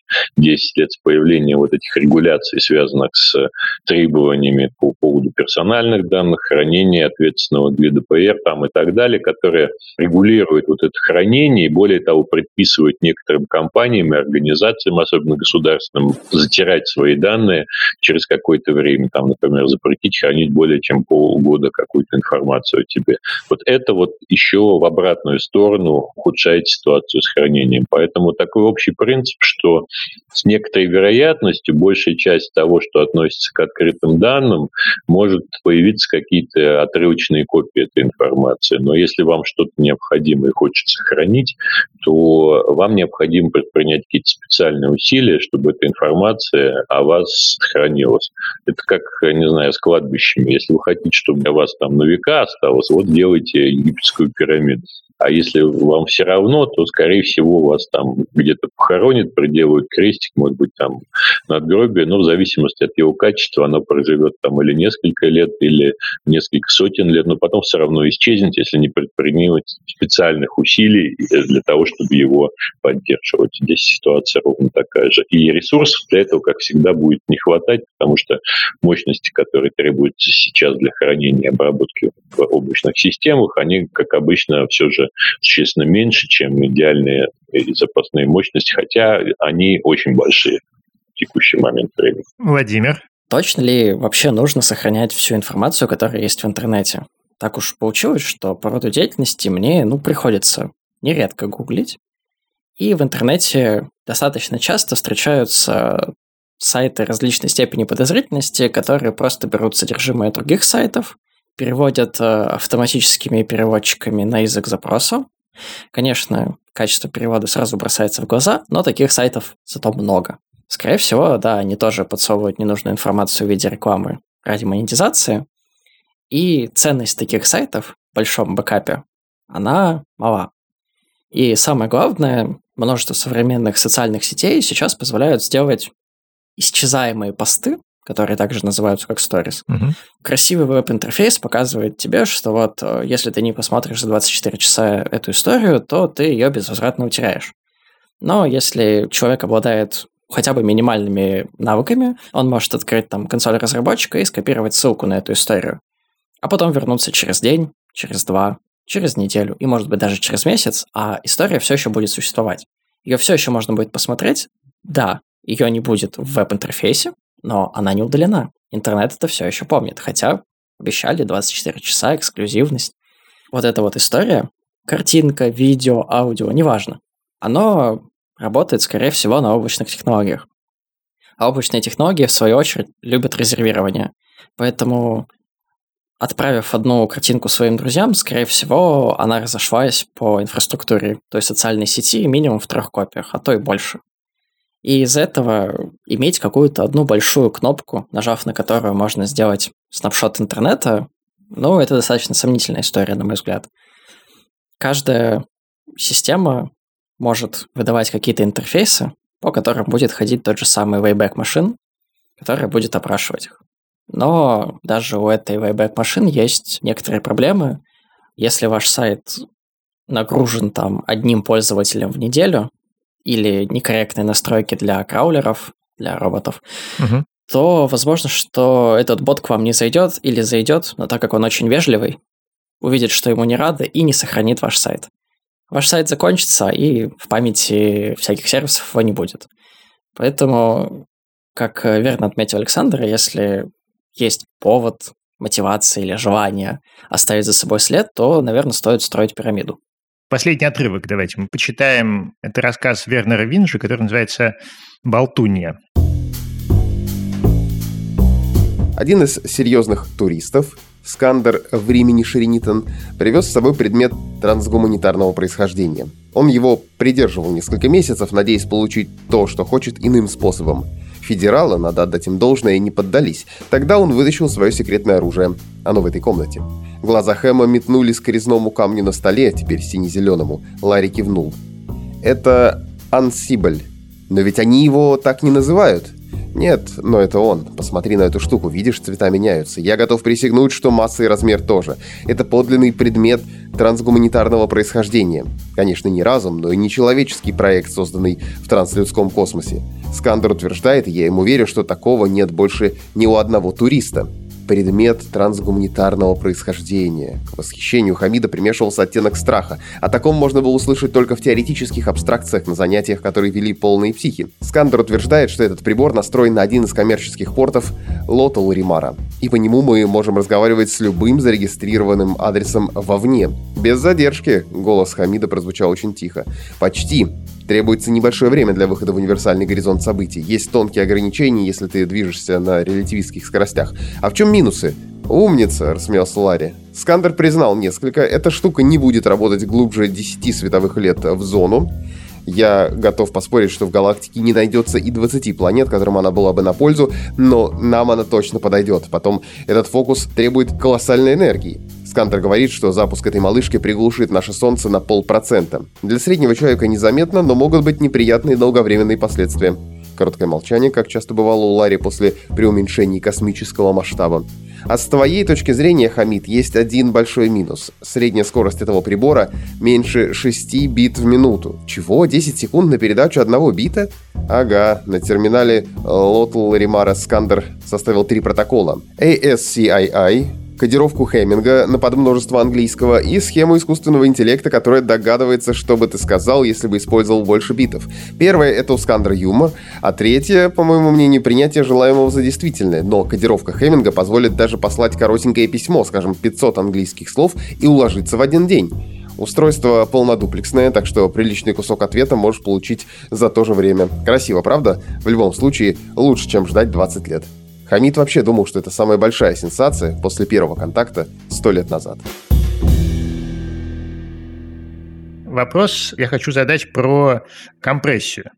лет с появлением вот этих регуляций, связанных с требованиями по поводу персональных данных, хранения ответственного GDPR там и так далее, которые... регулирует вот это хранение и, более того, предписывает некоторым компаниям и организациям, особенно государственным, затирать свои данные через какое-то время. Там, например, запретить хранить более чем полгода какую-то информацию о тебе. Вот это вот еще в обратную сторону ухудшает ситуацию с хранением. Поэтому такой общий принцип, что с некоторой вероятностью большая часть того, что относится к открытым данным, может появиться какие-то отрывочные копии этой информации. Но если вам что-то необходимо и хочется хранить, то вам необходимо предпринять какие-то специальные усилия, чтобы эта информация о вас хранилась. Это как, не знаю, с кладбищами. Если вы хотите, чтобы для вас там на века осталось, вот делайте египетскую пирамиду. А если вам все равно, то, скорее всего, вас там где-то похоронят, приделают крестик, может быть, там надгробие, но в зависимости от его качества оно проживет там или несколько лет, или несколько сотен лет, но потом все равно исчезнет, если не предпринимать специальных усилий для того, чтобы его поддерживать. Здесь ситуация ровно такая же. И ресурсов для этого, как всегда, будет не хватать, потому что мощности, которые требуются сейчас для хранения и обработки в облачных системах, они, как обычно, все же существенно меньше, чем идеальные запасные мощности, хотя они очень большие в текущий момент времени. Владимир? Точно ли вообще нужно сохранять всю информацию, которая есть в интернете? Так уж получилось, что по роду деятельности мне, приходится нередко гуглить, и в интернете достаточно часто встречаются сайты различной степени подозрительности, которые просто берут содержимое других сайтов, переводят автоматическими переводчиками на язык запроса. Конечно, качество перевода сразу бросается в глаза, но таких сайтов зато много. Скорее всего, да, они тоже подсовывают ненужную информацию в виде рекламы ради монетизации. И ценность таких сайтов в большом бэкапе, она мала. И самое главное, множество современных социальных сетей сейчас позволяют сделать исчезаемые посты, которые также называются как сторис. Угу. Красивый веб-интерфейс показывает тебе, что вот если ты не посмотришь за 24 часа эту историю, то ты ее безвозвратно утеряешь. Но если человек обладает хотя бы минимальными навыками, он может открыть там консоль разработчика и скопировать ссылку на эту историю, а потом вернуться через день, через два, через неделю и, может быть, даже через месяц, а история все еще будет существовать. Ее все еще можно будет посмотреть. Да, ее не будет в веб-интерфейсе, но она не удалена. Интернет это все еще помнит, хотя обещали 24 часа, эксклюзивность. Вот эта вот история, картинка, видео, аудио, неважно, оно работает, скорее всего, на облачных технологиях. А облачные технологии, в свою очередь, любят резервирование. Поэтому, отправив одну картинку своим друзьям, скорее всего, она разошлась по инфраструктуре той социальной сети минимум в 3 копиях, а то и больше. И из этого иметь какую-то одну большую кнопку, нажав на которую можно сделать снапшот интернета, это достаточно сомнительная история, на мой взгляд. Каждая система может выдавать какие-то интерфейсы, по которым будет ходить тот же самый Wayback Machine, который будет опрашивать их. Но даже у этой Wayback Machine есть некоторые проблемы. Если ваш сайт нагружен там одним пользователем в неделю, или некорректные настройки для краулеров, для роботов, то возможно, что этот бот к вам не зайдет или зайдет, но так как он очень вежливый, увидит, что ему не рады, и не сохранит ваш сайт. Ваш сайт закончится, и в памяти всяких сервисов его не будет. Поэтому, как верно отметил Александр, если есть повод, мотивация или желание оставить за собой след, то, наверное, стоит строить пирамиду. Последний отрывок давайте мы почитаем. Это рассказ Вернера Винджа, который называется «Болтунья». Один из серьезных туристов, Скандер Времени Шеринитон, привез с собой предмет трансгуманитарного происхождения. Он его придерживал несколько месяцев, надеясь получить то, что хочет, иным способом. Федералы, надо отдать им должное, не поддались. Тогда он вытащил свое секретное оружие. Оно в этой комнате. Глаза Хэма метнулись к резному камню на столе, теперь сине-зеленому. Ларри кивнул. Это ансибль. Но ведь они его так не называют. Нет, но это он. Посмотри на эту штуку, видишь, цвета меняются. Я готов присягнуть, что масса и размер тоже. Это подлинный предмет трансгуманитарного происхождения. Конечно, не разум, но и не человеческий проект, созданный в транслюдском космосе. Скандер утверждает, и я ему верю, что такого нет больше ни у одного туриста. Предмет трансгуманитарного происхождения. К восхищению Хамида примешивался оттенок страха. О таком можно было услышать только в теоретических абстракциях на занятиях, которые вели полные психи. Скандер утверждает, что этот прибор настроен на один из коммерческих портов Лота Ларимара. И по нему мы можем разговаривать с любым зарегистрированным адресом вовне. Без задержки. Голос Хамида прозвучал очень тихо. Почти. Требуется небольшое время для выхода в универсальный горизонт событий. Есть тонкие ограничения, если ты движешься на релятивистских скоростях. А в чем минусы? Умница, рассмеялся Ларри. Скандер признал несколько. Эта штука не будет работать глубже 10 световых лет в зону. Я готов поспорить, что в галактике не найдется и 20 планет, которым она была бы на пользу, но нам она точно подойдет. Потом этот фокус требует колоссальной энергии. Скандер говорит, что запуск этой малышки приглушит наше Солнце на 0,5%. Для среднего человека незаметно, но могут быть неприятные долговременные последствия. Короткое молчание, как часто бывало у Ларри после преуменьшений космического масштаба. А с твоей точки зрения, Хамид, есть один большой минус. Средняя скорость этого прибора меньше 6 бит в минуту. Чего? 10 секунд на передачу одного бита? Ага, на терминале Лотл Ларимара Скандер составил 3 протокола. ASCII, кодировку Хэмминга на подмножество английского и схему искусственного интеллекта, которая догадывается, что бы ты сказал, если бы использовал больше битов. Первое — это у Скандера юмор, а третье, по моему мнению, принятие желаемого за действительное. Но кодировка Хэмминга позволит даже послать коротенькое письмо, скажем, 500 английских слов, и уложиться в один день. Устройство полнодуплексное, так что приличный кусок ответа можешь получить за то же время. Красиво, правда? В любом случае, лучше, чем ждать 20 лет. Хамид вообще думал, что это самая большая сенсация после первого контакта 100 лет назад. Вопрос я хочу задать про компрессию.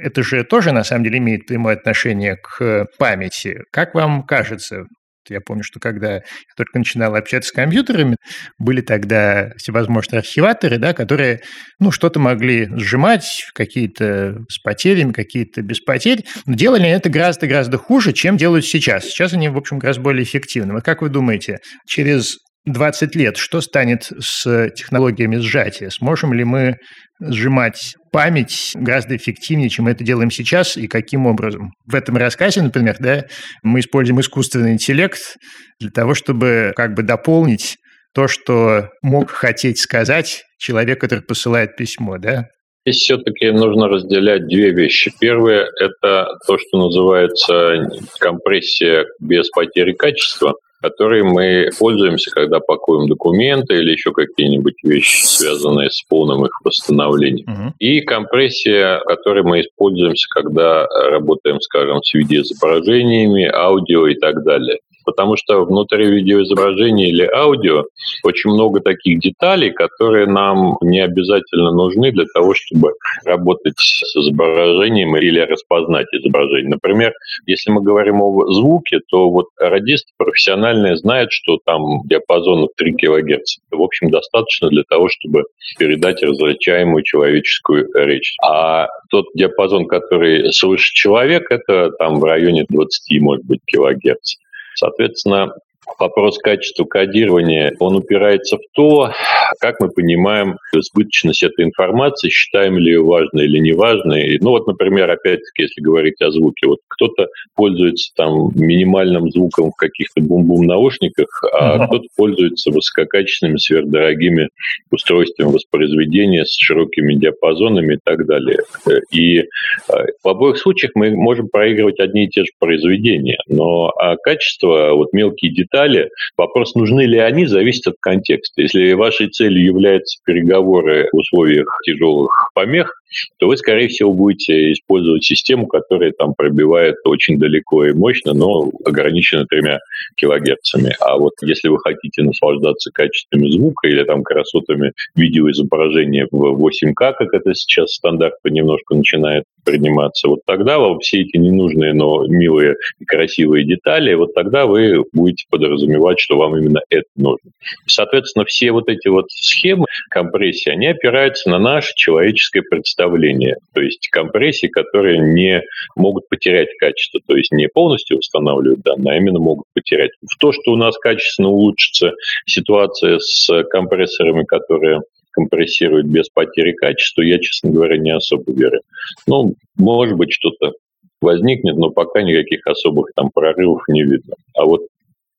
Это же тоже, на самом деле, имеет прямое отношение к памяти. Как вам кажется? Я помню, что когда я только начинал общаться с компьютерами, были тогда всевозможные архиваторы, да, которые что-то могли сжимать, какие-то с потерями, какие-то без потерь, но делали это гораздо-гораздо хуже, чем делают сейчас. Сейчас они, в общем, гораздо более эффективны. Вот как вы думаете, через 20 лет что станет с технологиями сжатия? Сможем ли мы сжимать память гораздо эффективнее, чем мы это делаем сейчас, и каким образом? В этом рассказе, например, мы используем искусственный интеллект для того, чтобы дополнить то, что мог хотеть сказать человек, который посылает письмо, да? Здесь все-таки нужно разделять две вещи. Первое – это то, что называется компрессия без потери качества, которые мы пользуемся, когда пакуем документы или еще какие-нибудь вещи, связанные с полным их восстановлением. И компрессия, которой мы используемся, когда работаем, скажем, с видеоизображениями, аудио и так далее. Потому что внутри видеоизображения или аудио очень много таких деталей, которые нам не обязательно нужны для того, чтобы работать с изображением или распознать изображение. Например, если мы говорим о звуке, то вот радисты профессиональные знают, что там диапазон 3 кГц. В общем, достаточно для того, чтобы передать различаемую человеческую речь. А тот диапазон, который слышит человек, это там в районе 20, может быть, килогерц. Соответственно, вопрос качества кодирования, он упирается в то, Как мы понимаем избыточность этой информации, считаем ли ее важной или неважной? Ну вот, например, опять-таки, если говорить о звуке, вот кто-то пользуется там минимальным звуком в каких-то бум-бум наушниках, а кто-то пользуется высококачественными, сверхдорогими устройствами воспроизведения с широкими диапазонами и так далее. И в обоих случаях мы можем проигрывать одни и те же произведения, но качество, вот мелкие детали, вопрос, нужны ли они, зависит от контекста. Если вашей целью являются переговоры в условиях тяжелых помех, то вы, скорее всего, будете использовать систему, которая там пробивает очень далеко и мощно, но ограничена 3 килогерцами. А вот если вы хотите наслаждаться качествами звука или там красотами видеоизображения в 8К, как это сейчас стандарт понемножку начинает приниматься, вот тогда вам все эти ненужные, но милые и красивые детали, вот тогда вы будете подразумевать, что вам именно это нужно. Соответственно, все вот эти вот схемы компрессии, они опираются на наше человеческое представление, то есть компрессии, которые не могут потерять качество, то есть не полностью устанавливают данные, а именно могут потерять. В то, что у нас качественно улучшится ситуация с компрессорами, которые компрессируют без потери качества, я, честно говоря, не особо верю. Ну, может быть, что-то возникнет, но пока никаких особых там прорывов не видно. А вот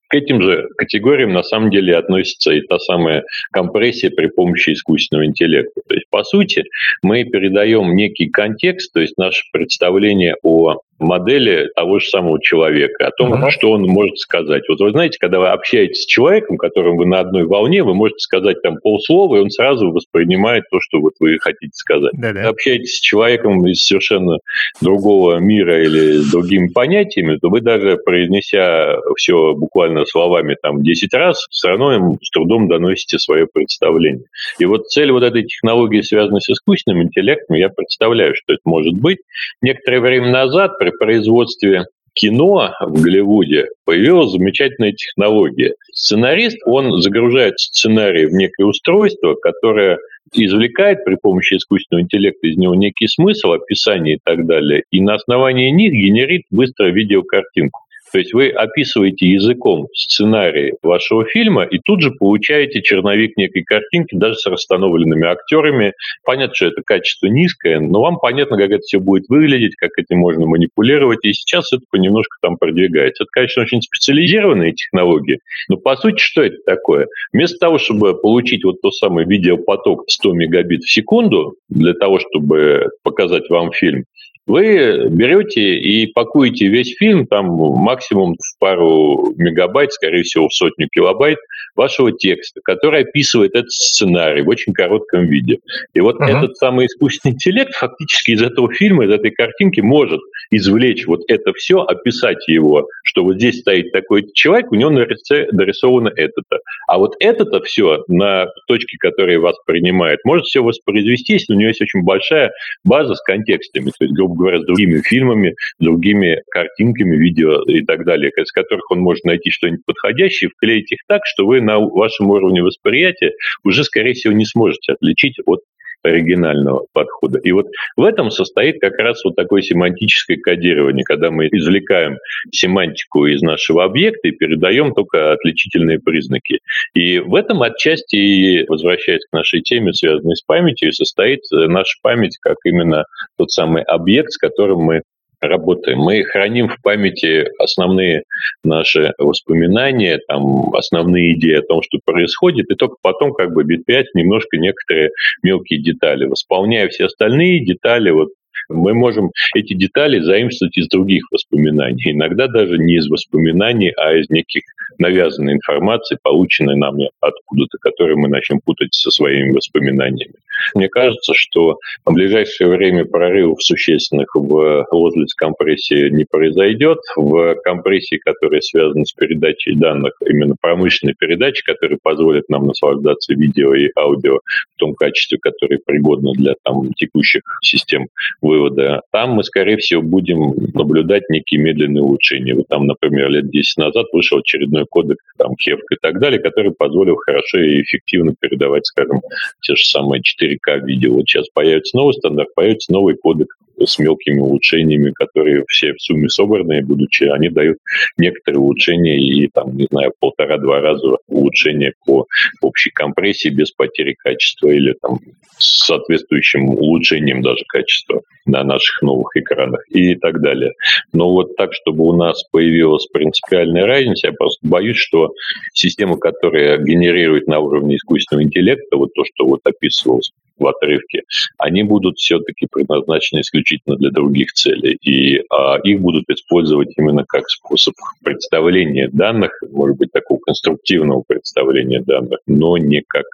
к этим же категориям на самом деле относится и та самая компрессия при помощи искусственного интеллекта. То есть, по сути, мы передаем некий контекст, то есть наше представление о модели того же самого человека, о том, что он может сказать. Вот вы знаете, когда вы общаетесь с человеком, которым вы на одной волне, вы можете сказать там полслова, и он сразу воспринимает то, что вот вы хотите сказать. Когда общаетесь с человеком из совершенно другого мира или с другими понятиями, то вы даже произнеся все буквально словами там 10 раз, все равно им с трудом доносите свое представление. И вот цель вот этой технологии, связанной с искусственным интеллектом, я представляю, что это может быть. Некоторое время назад при производстве кино в Голливуде появилась замечательная технология. Сценарист, он загружает сценарий в некое устройство, которое извлекает при помощи искусственного интеллекта из него некий смысл, описание и так далее, и на основании них генерит быстро видеокартинку. То есть вы описываете языком сценарий вашего фильма и тут же получаете черновик некой картинки, даже с расстановленными актерами. Понятно, что это качество низкое, но вам понятно, как это все будет выглядеть, как этим можно манипулировать, и сейчас это понемножку там продвигается. Это, конечно, очень специализированные технологии, но по сути, что это такое? Вместо того, чтобы получить вот тот самый видеопоток 100 мегабит в секунду для того, чтобы показать вам фильм, вы берете и пакуете весь фильм, там максимум в пару мегабайт, скорее всего, в сотню килобайт вашего текста, который описывает этот сценарий в очень коротком виде. И вот этот самый искусственный интеллект фактически из этого фильма, из этой картинки может извлечь вот это все, описать его, что вот здесь стоит такой человек, у него на лице дорисовано это-то. А вот это-то все на точке, которая вас принимает, может все воспроизвести, если у него есть очень большая база с контекстами, то есть, грубо говоря, с другими фильмами, другими картинками, видео и так далее, из которых он может найти что-нибудь подходящее, вклеить их так, что вы на вашем уровне восприятия уже, скорее всего, не сможете отличить от оригинального подхода. И вот в этом состоит как раз вот такое семантическое кодирование, когда мы извлекаем семантику из нашего объекта и передаем только отличительные признаки. И в этом отчасти, и возвращаясь к нашей теме, связанной с памятью, состоит наша память как именно тот самый объект, с которым мы работаем. Мы храним в памяти основные наши воспоминания, там, основные идеи о том, что происходит, и только потом как бы бит-5 немножко некоторые мелкие детали. Восполняя все остальные детали, вот, мы можем эти детали заимствовать из других воспоминаний. Иногда даже не из воспоминаний, а из неких навязанной информации, полученной нам откуда-то, которую мы начнем путать со своими воспоминаниями. Мне кажется, что в ближайшее время прорывов существенных в отрасли компрессии не произойдет. В компрессии, которая связана с передачей данных, именно промышленной передачи, которая позволит нам наслаждаться видео и аудио в том качестве, которое пригодно для там, текущих систем вывода, там мы, скорее всего, будем наблюдать некие медленные улучшения. Вот там, например, лет 10 назад вышел очередной кодек, там, HEVC и так далее, который позволил хорошо и эффективно передавать, скажем, те же самые 4К видео. Вот сейчас появится новый стандарт, появится новый кодек с мелкими улучшениями, которые все в сумме собранные, будучи, они дают некоторые улучшения и, там, не знаю, полтора-два раза улучшения по общей компрессии без потери качества или там с соответствующим улучшением даже качества на наших новых экранах и так далее. Но вот так, чтобы у нас появилась принципиальная разница, я просто боюсь, что система, которая генерирует на уровне искусственного интеллекта, вот то, что вот описывалось в отрывке, они будут все-таки предназначены исключительно для других целей, и их будут использовать именно как способ представления данных, может быть, такого конструктивного представления данных, но не как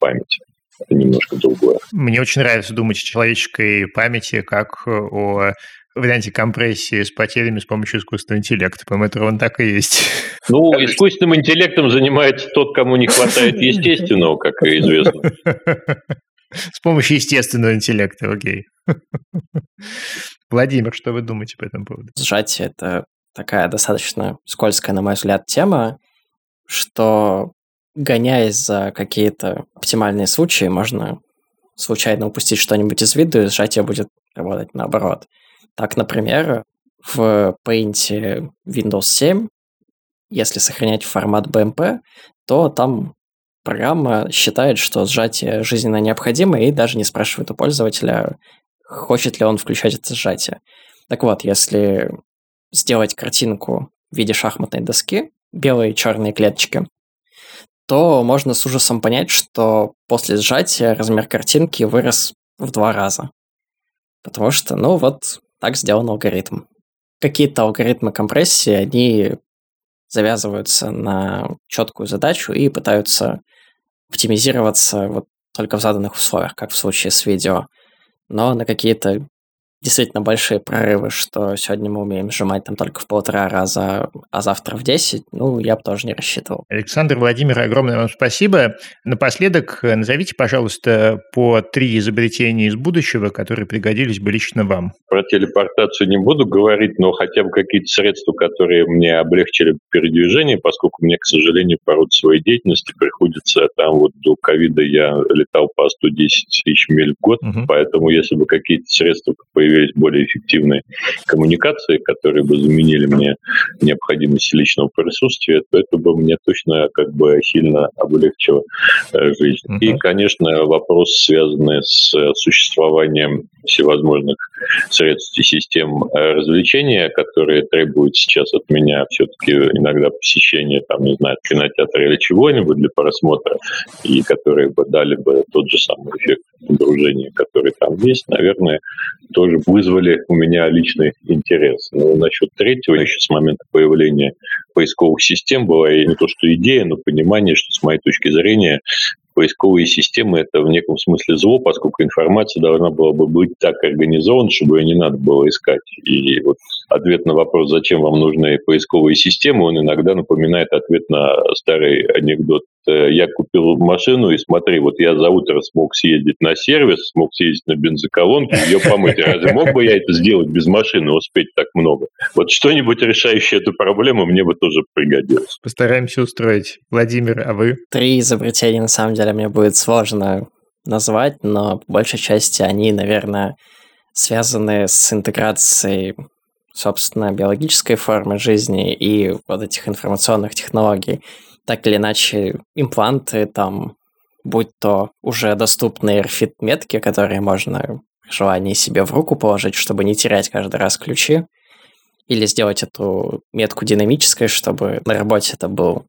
память. Это немножко другое. Мне очень нравится думать о человеческой памяти как о варианте компрессии с потерями с помощью искусственного интеллекта. По-моему, это ровно так и есть. Ну, искусственным интеллектом занимается тот, кому не хватает естественного, как и известно. С помощью естественного интеллекта, окей. Владимир, что вы думаете по этому поводу? Сжатие – это такая достаточно скользкая, на мой взгляд, тема, что, гоняясь за какие-то оптимальные случаи, можно случайно упустить что-нибудь из виду, и сжатие будет работать наоборот. Так, например, в Paint Windows 7, если сохранять формат BMP, то там программа считает, что сжатие жизненно необходимо, и даже не спрашивает у пользователя, хочет ли он включать это сжатие. Так вот, если сделать картинку в виде шахматной доски, белые и черные клеточки, то можно с ужасом понять, что после сжатия размер картинки вырос в 2 раза. Потому что, ну вот, так сделан алгоритм. Какие-то алгоритмы компрессии, они завязываются на четкую задачу и пытаются оптимизироваться вот только в заданных условиях, как в случае с видео. Но на какие-то действительно большие прорывы, что сегодня мы умеем сжимать там только в 1,5 раза, а завтра в 10, ну, я бы тоже не рассчитывал. Александр, Владимир, огромное вам спасибо. Напоследок назовите, пожалуйста, по 3 изобретения из будущего, которые пригодились бы лично вам. Про телепортацию не буду говорить, но хотя бы какие-то средства, которые мне облегчили передвижение, поскольку мне, к сожалению, по роду своей деятельности приходится, там вот до ковида я летал по 110 тысяч миль в год, поэтому если бы какие-то средства появились, более эффективные коммуникации, которые бы заменили мне необходимость личного присутствия, то это бы мне точно как бы сильно облегчило жизнь. И, конечно, вопрос, связанный с существованием всевозможных средств и систем развлечения, которые требуют сейчас от меня все-таки иногда посещения, там, не знаю, кинотеатра или чего-нибудь для просмотра, и которые бы дали бы тот же самый эффект погружения, который там есть, наверное, тоже вызвали у меня личный интерес. Но насчет третьего, еще с момента появления поисковых систем была и не то что идея, но понимание, что с моей точки зрения поисковые системы – это в неком смысле зло, поскольку информация должна была бы быть так организована, чтобы ее не надо было искать. И вот ответ на вопрос, зачем вам нужны поисковые системы, он иногда напоминает ответ на старый анекдот. Я купил машину, и смотри, вот я за утро смог съездить на сервис, смог съездить на бензоколонку, ее помыть. Разве мог бы я это сделать без машины, успеть так много? Вот что-нибудь, решающее эту проблему, мне бы тоже пригодилось. Постараемся устроить. Владимир, а вы? 3 изобретения, на самом деле, мне будет сложно назвать, но по большей части они, наверное, связаны с интеграцией, собственно, биологической формы жизни и вот этих информационных технологий. Так или иначе, импланты, там, будь то уже доступные RFID-метки, которые можно при желании себе в руку положить, чтобы не терять каждый раз ключи, или сделать эту метку динамической, чтобы на работе это был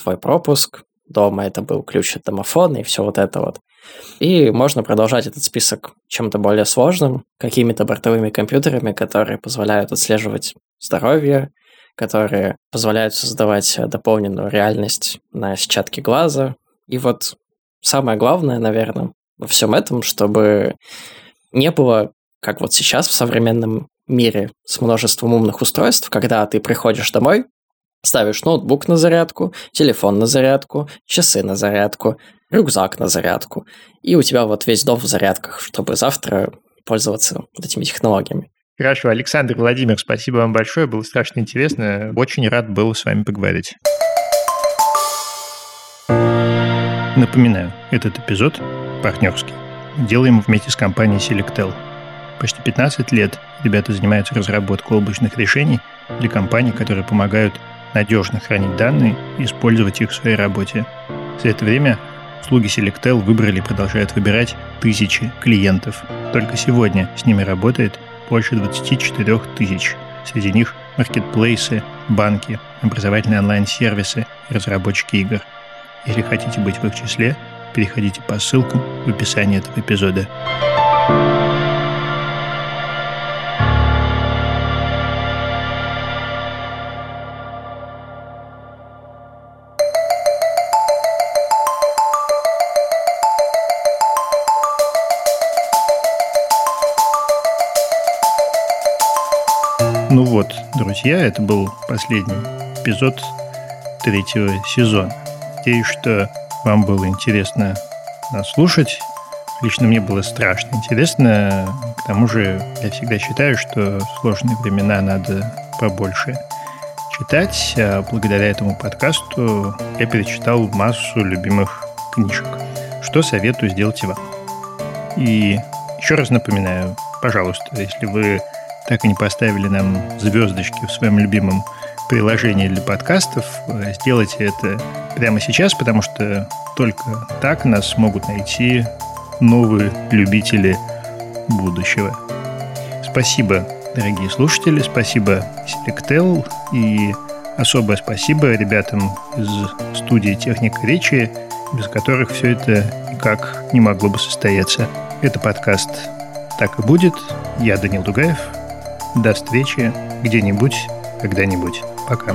твой пропуск, дома это был ключ от домофона и все вот это вот. И можно продолжать этот список чем-то более сложным, какими-то бортовыми компьютерами, которые позволяют отслеживать здоровье, которые позволяют создавать дополненную реальность на сетчатке глаза. И вот самое главное, наверное, во всем этом, чтобы не было, как вот сейчас в современном мире с множеством умных устройств, когда ты приходишь домой, ставишь ноутбук на зарядку, телефон на зарядку, часы на зарядку, рюкзак на зарядку, и у тебя вот весь дом в зарядках, чтобы завтра пользоваться вот этими технологиями. Хорошо. Александр, Владимир, спасибо вам большое. Было страшно интересно. Очень рад был с вами поговорить. Напоминаю, этот эпизод партнерский. Делаем вместе с компанией Selectel. Почти 15 лет ребята занимаются разработкой облачных решений для компаний, которые помогают надежно хранить данные и использовать их в своей работе. За это время услуги Selectel выбрали и продолжают выбирать тысячи клиентов. Только сегодня с ними работает больше 24 тысяч. Среди них маркетплейсы, банки, образовательные онлайн-сервисы и разработчики игр. Если хотите быть в их числе, переходите по ссылкам в описании этого эпизода. Ну вот, друзья, это был последний эпизод третьего сезона. Надеюсь, что вам было интересно нас слушать. Лично мне было страшно интересно. К тому же я всегда считаю, что в сложные времена надо побольше читать. А благодаря этому подкасту я перечитал массу любимых книжек, что советую сделать и вам. И еще раз напоминаю, пожалуйста, если вы так и не поставили нам звездочки в своем любимом приложении для подкастов, сделайте это прямо сейчас, потому что только так нас смогут найти новые любители будущего. Спасибо, дорогие слушатели, спасибо Selectel и особое спасибо ребятам из студии «Техника речи», без которых все это никак не могло бы состояться. Это подкаст «Так и будет». Я Даниил Дугаев. До встречи где-нибудь, когда-нибудь. Пока.